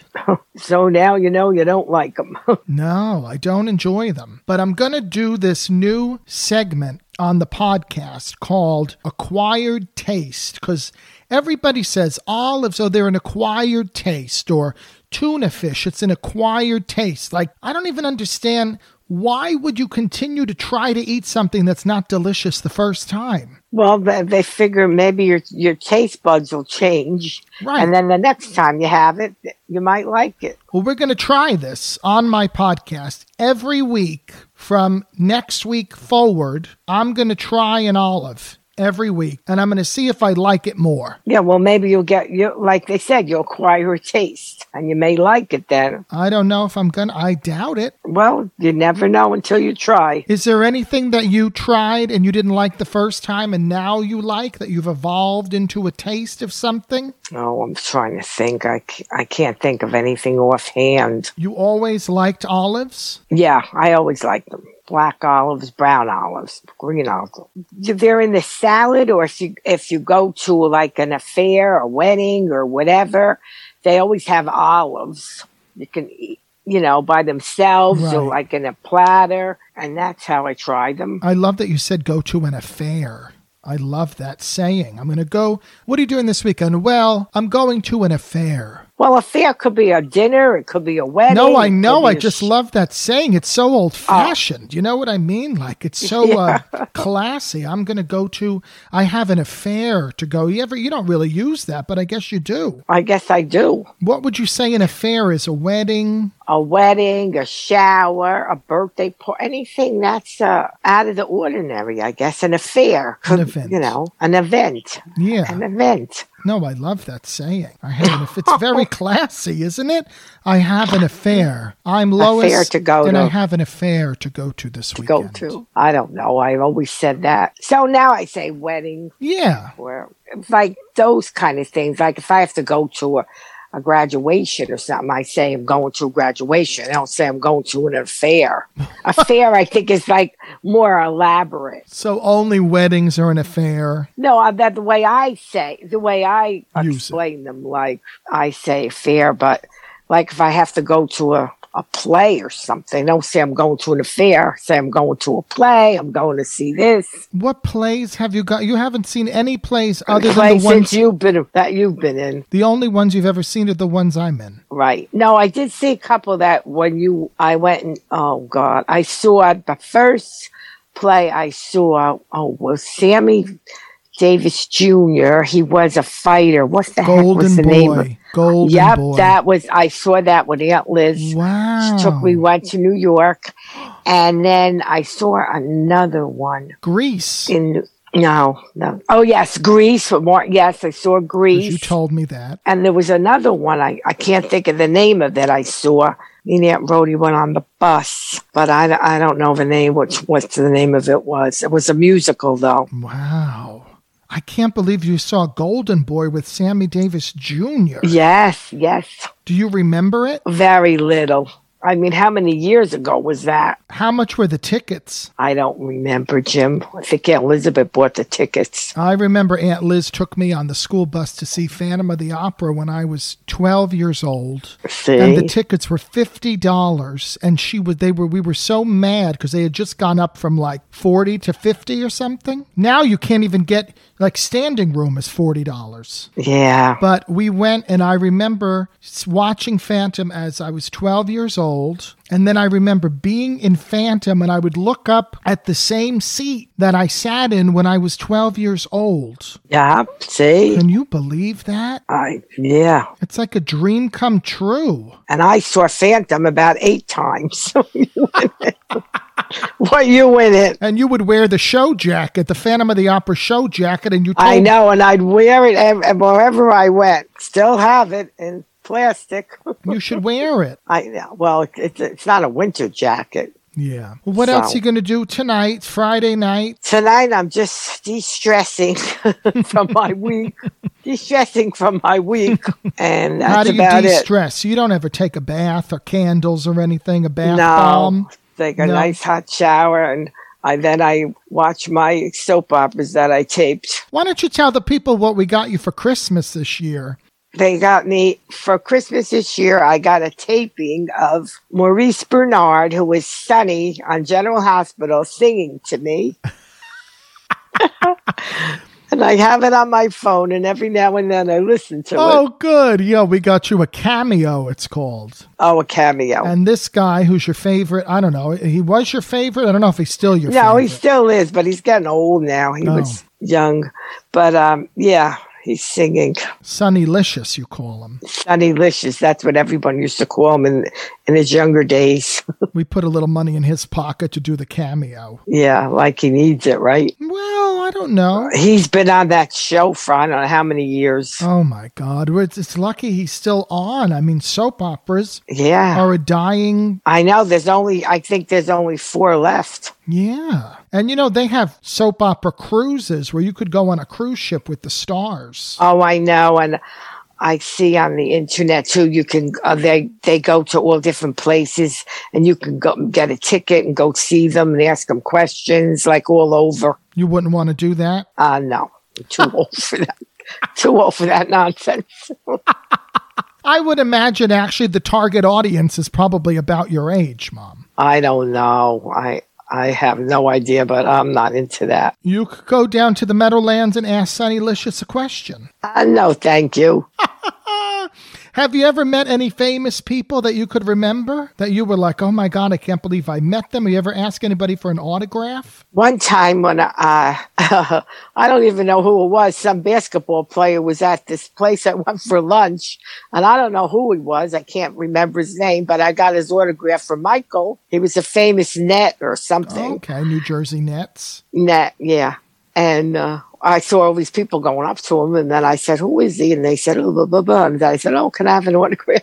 So now you know you don't like them. No, I don't enjoy them. But I'm going to do this new segment on the podcast called Acquired Taste, because everybody says olives, oh, they're an acquired taste, or tuna fish, it's an acquired taste. Like, I don't even understand, why would you continue to try to eat something that's not delicious the first time? Well, they figure maybe your taste buds will change. Right. And then the next time you have it, you might like it. Well, we're going to try this on my podcast every week from next week forward. I'm going to try an olive every week, and I'm going to see if I like it more. Yeah, well, maybe like they said, you'll acquire a taste, and you may like it then. I don't know if I'm going to. I doubt it. Well, you never know until you try. Is there anything that you tried and you didn't like the first time and now you like, that you've evolved into a taste of something? Oh, I'm trying to think. I can't think of anything offhand. You always liked olives? Yeah, I always liked them. Black olives, brown olives, green olives. They're in the salad, or if you go to like an affair or wedding or whatever, they always have olives. You can eat, you know, by themselves, right, or like in a platter. And that's how I try them. I love that you said go to an affair. I love that saying. I'm going to go, what are you doing this weekend? Well, I'm going to an affair. Well, affair could be a dinner. It could be a wedding. No, I know. I just love that saying. It's so old-fashioned. You know what I mean? Like, it's so classy. I'm going to go to, I have an affair to go. You don't really use that, but I guess you do. I guess I do. What would you say an affair is? A wedding? A wedding, a shower, a birthday party, anything that's out of the ordinary, I guess. An affair. An event. You know, an event. Yeah. An event. No, I love that saying. It's very classy, isn't it? I have an affair. I'm Lois, affair to go and to. I have an affair to go to this weekend. Go to. I don't know. I've always said that. So now I say wedding. Yeah. Or like those kind of things. Like if I have to go to a graduation or something, I say I'm going to a graduation. I don't say I'm going to an affair. Affair, I think, is like more elaborate. So only weddings are an affair? No, that the way I explain them, like I say affair, but like if I have to go to a play or something, don't say I'm going to an affair. Say I'm going to a play. I'm going to see this. What plays have you got? You haven't seen any plays other than the ones you've been in. The only ones you've ever seen are the ones I'm in. Right. No, I did see a couple that I went and, oh God, I saw the first play I saw, was Sammy Davis Jr. He was a fighter. What's the heck was the name of it? Golden Boy. Yep, that was, I saw that with Aunt Liz. Wow. She took me, went to New York. And then I saw another one. Grease. No. Oh, yes, Grease. Yes, I saw Grease. You told me that. And there was another one. I can't think of the name of that I saw. Me and Aunt Rhody went on the bus, but I don't know the name, what the name of it was. It was a musical, though. Wow. I can't believe you saw Golden Boy with Sammy Davis Jr. Yes. Do you remember it? Very little. I mean, how many years ago was that? How much were the tickets? I don't remember, Jim. I think Aunt Elizabeth bought the tickets. I remember Aunt Liz took me on the school bus to see Phantom of the Opera when I was 12 years old. See? And the tickets were $50. And we were so mad because they had just gone up from like 40 to 50 or something. Now you can't even get, like, standing room is $40. Yeah. But we went, and I remember watching Phantom as I was 12 years old. And then I remember being in Phantom, and I would look up at the same seat that I sat in when I was 12 years old. Yeah, see? Can you believe that? Yeah. It's like a dream come true. And I saw Phantom about 8 times. Well, you win it. And you would wear the show jacket, the Phantom of the Opera show jacket, and you told I know, and I'd wear it wherever I went. Still have it, and plastic. You should wear it. I know. Well, it's not a winter jacket. Yeah. Well, what else are you going to do tonight, Friday night? Tonight, I'm just de-stressing from my week. And that's how do you about de-stress? It. You don't ever take a bath or candles or anything, a bath bomb? Take a nice hot shower, and then I watch my soap operas that I taped. Why don't you tell the people what we got you for Christmas this year? They got me for Christmas this year. I got a taping of Maurice Bernard, who was Sonny on General Hospital, singing to me. And I have it on my phone, and every now and then I listen to it. Oh, good. Yeah, we got you a cameo, it's called. Oh, a cameo. And this guy who's your favorite, I don't know, he was your favorite? I don't know if he's still your favorite. No, he still is, but he's getting old now. He was young. But, yeah. He's singing. Sunnylicious, you call him. Sunnylicious. That's what everyone used to call him in his younger days. We put a little money in his pocket to do the cameo. Yeah, like he needs it, right? Well, I don't know. He's been on that show for I don't know how many years. Oh, my God. It's lucky he's still on. I mean, soap operas are a dying... I know. I think there's only 4 left. Yeah. And, you know, they have soap opera cruises where you could go on a cruise ship with the stars. Oh, I know. And I see on the internet, too, you can they go to all different places, and you can go get a ticket and go see them and ask them questions, like, all over. You wouldn't want to do that? No. I'm too old for that nonsense. I would imagine actually the target audience is probably about your age, Mom. I don't know. I have no idea, but I'm not into that. You could go down to the Meadowlands and ask Sonny Licious a question. No, thank you. Have you ever met any famous people that you could remember that you were like, oh my God, I can't believe I met them? Have you ever asked anybody for an autograph? One time when I don't even know who it was, some basketball player was at this place I went for lunch, and I don't know who he was. I can't remember his name, but I got his autograph from Michael. He was a famous Net or something. Okay, New Jersey Nets. Net, yeah. And I saw all these people going up to him, and then I said, who is he? And they said, oh, blah, blah, blah. And I said, oh, can I have an autograph?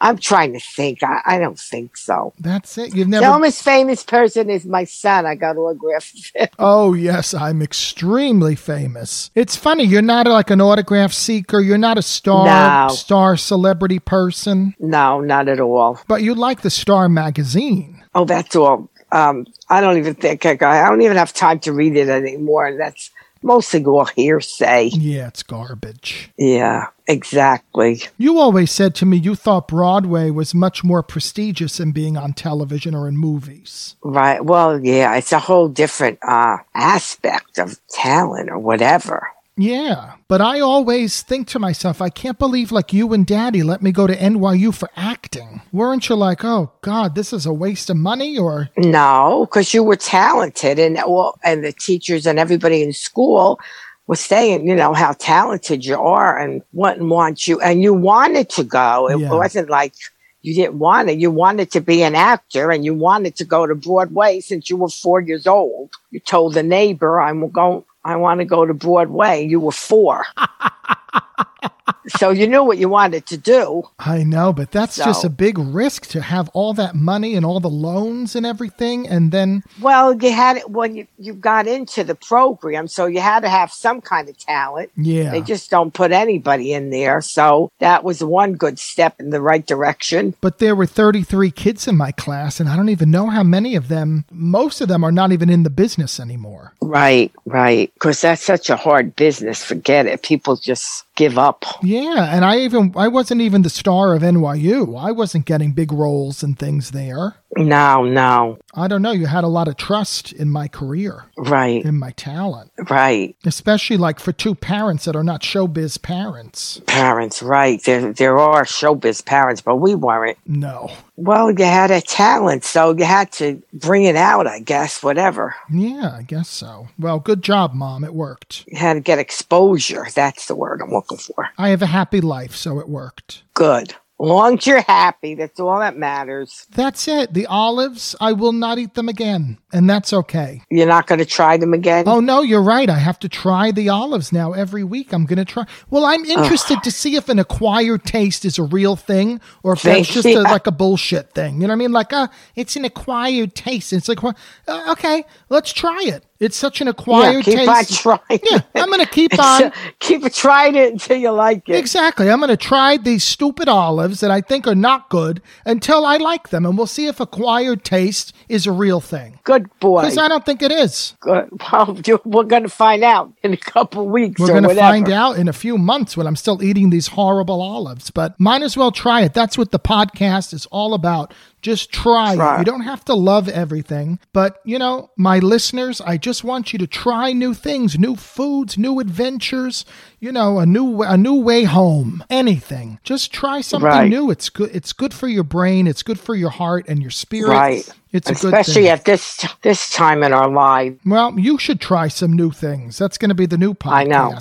I'm trying to think. I don't think so. That's it. You've never... The most famous person is my son. I got autographs. Oh, yes. I'm extremely famous. It's funny. You're not like an autograph seeker. You're not a star celebrity person. No, not at all. But you like the Star magazine. Oh, that's all. I don't even have time to read it anymore. And that's mostly all hearsay. Yeah, it's garbage. Yeah, exactly. You always said to me you thought Broadway was much more prestigious than being on television or in movies. Right. Well, yeah, it's a whole different aspect of talent or whatever. Yeah, but I always think to myself, I can't believe like you and Daddy let me go to NYU for acting. Weren't you like, oh God, this is a waste of money? Or no, because you were talented, and the teachers and everybody in school was saying, you know, how talented you are and wouldn't want you, and you wanted to go. It wasn't like you didn't want it. You wanted to be an actor, and you wanted to go to Broadway since you were 4 years old. You told the neighbor, I want to go to Broadway. You were 4. So you knew what you wanted to do. I know, but that's just a big risk to have all that money and all the loans and everything. And then... Well, you had it when you got into the program, so you had to have some kind of talent. Yeah. They just don't put anybody in there. So that was one good step in the right direction. But there were 33 kids in my class, and I don't even know how many of them, most of them are not even in the business anymore. Right. Because that's such a hard business. Forget it. People just... give up. Yeah, and I wasn't even the star of NYU. I wasn't getting big roles and things there. No. I don't know. You had a lot of trust in my career. Right. In my talent. Right. Especially like for two parents that are not showbiz parents. Parents, right. There are showbiz parents, but we weren't. No. Well, you had a talent, so you had to bring it out, I guess, whatever. Yeah, I guess so. Well, good job, Mom. It worked. You had to get exposure. That's the word I'm looking for. I have a happy life, so it worked. Good. Long as you're happy, that's all that matters. That's it. The olives, I will not eat them again, and that's okay. You're not going to try them again? Oh, no, you're right. I have to try the olives now every week. I'm going to try. Well, I'm interested to see if an acquired taste is a real thing or if it's just like a bullshit thing. You know what I mean? Like, it's an acquired taste. It's like, okay, let's try it. It's such an acquired taste. Yeah, keep on trying. Yeah, I'm going to keep on. Keep trying it until you like it. Exactly. I'm going to try these stupid olives that I think are not good until I like them. And we'll see if acquired taste is a real thing. Good boy. Because I don't think it is. Good. Well, we're going to find out in a couple weeks or whatever. We're going to find out in a few months when I'm still eating these horrible olives. But might as well try it. That's what the podcast is all about. Just try it. You don't have to love everything. But, you know, my listeners, I just want you to try new things, new foods, new adventures, you know, a new way home, anything. Just try something new. It's good. It's good for your brain. It's good for your heart and your spirit. Right. It's a good thing. Especially at this time in our life. Well, you should try some new things. That's going to be the new podcast. I know.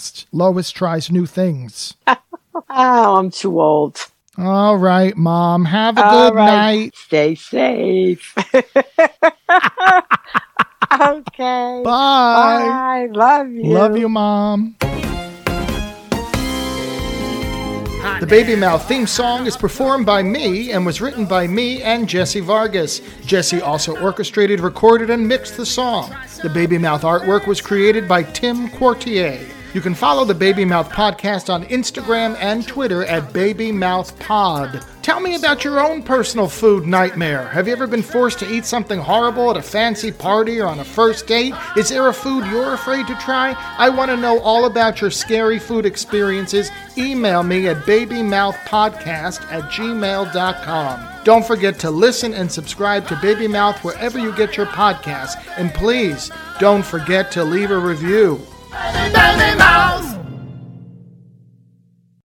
Lois tries new things. Oh, I'm too old. All right, Mom. Have a good night. Stay safe. Okay. Bye. Bye. Love you. Love you, Mom. The Baby Mouth theme song is performed by me and was written by me and Jesse Vargas. Jesse also orchestrated, recorded, and mixed the song. The Baby Mouth artwork was created by Tim Quartier. You can follow the Baby Mouth podcast on Instagram and Twitter at Baby Mouth Pod. Tell me about your own personal food nightmare. Have you ever been forced to eat something horrible at a fancy party or on a first date? Is there a food you're afraid to try? I want to know all about your scary food experiences. Email me at babymouthpodcast@gmail.com. Don't forget to listen and subscribe to Baby Mouth wherever you get your podcasts. And please, don't forget to leave a review. Baby Mouth!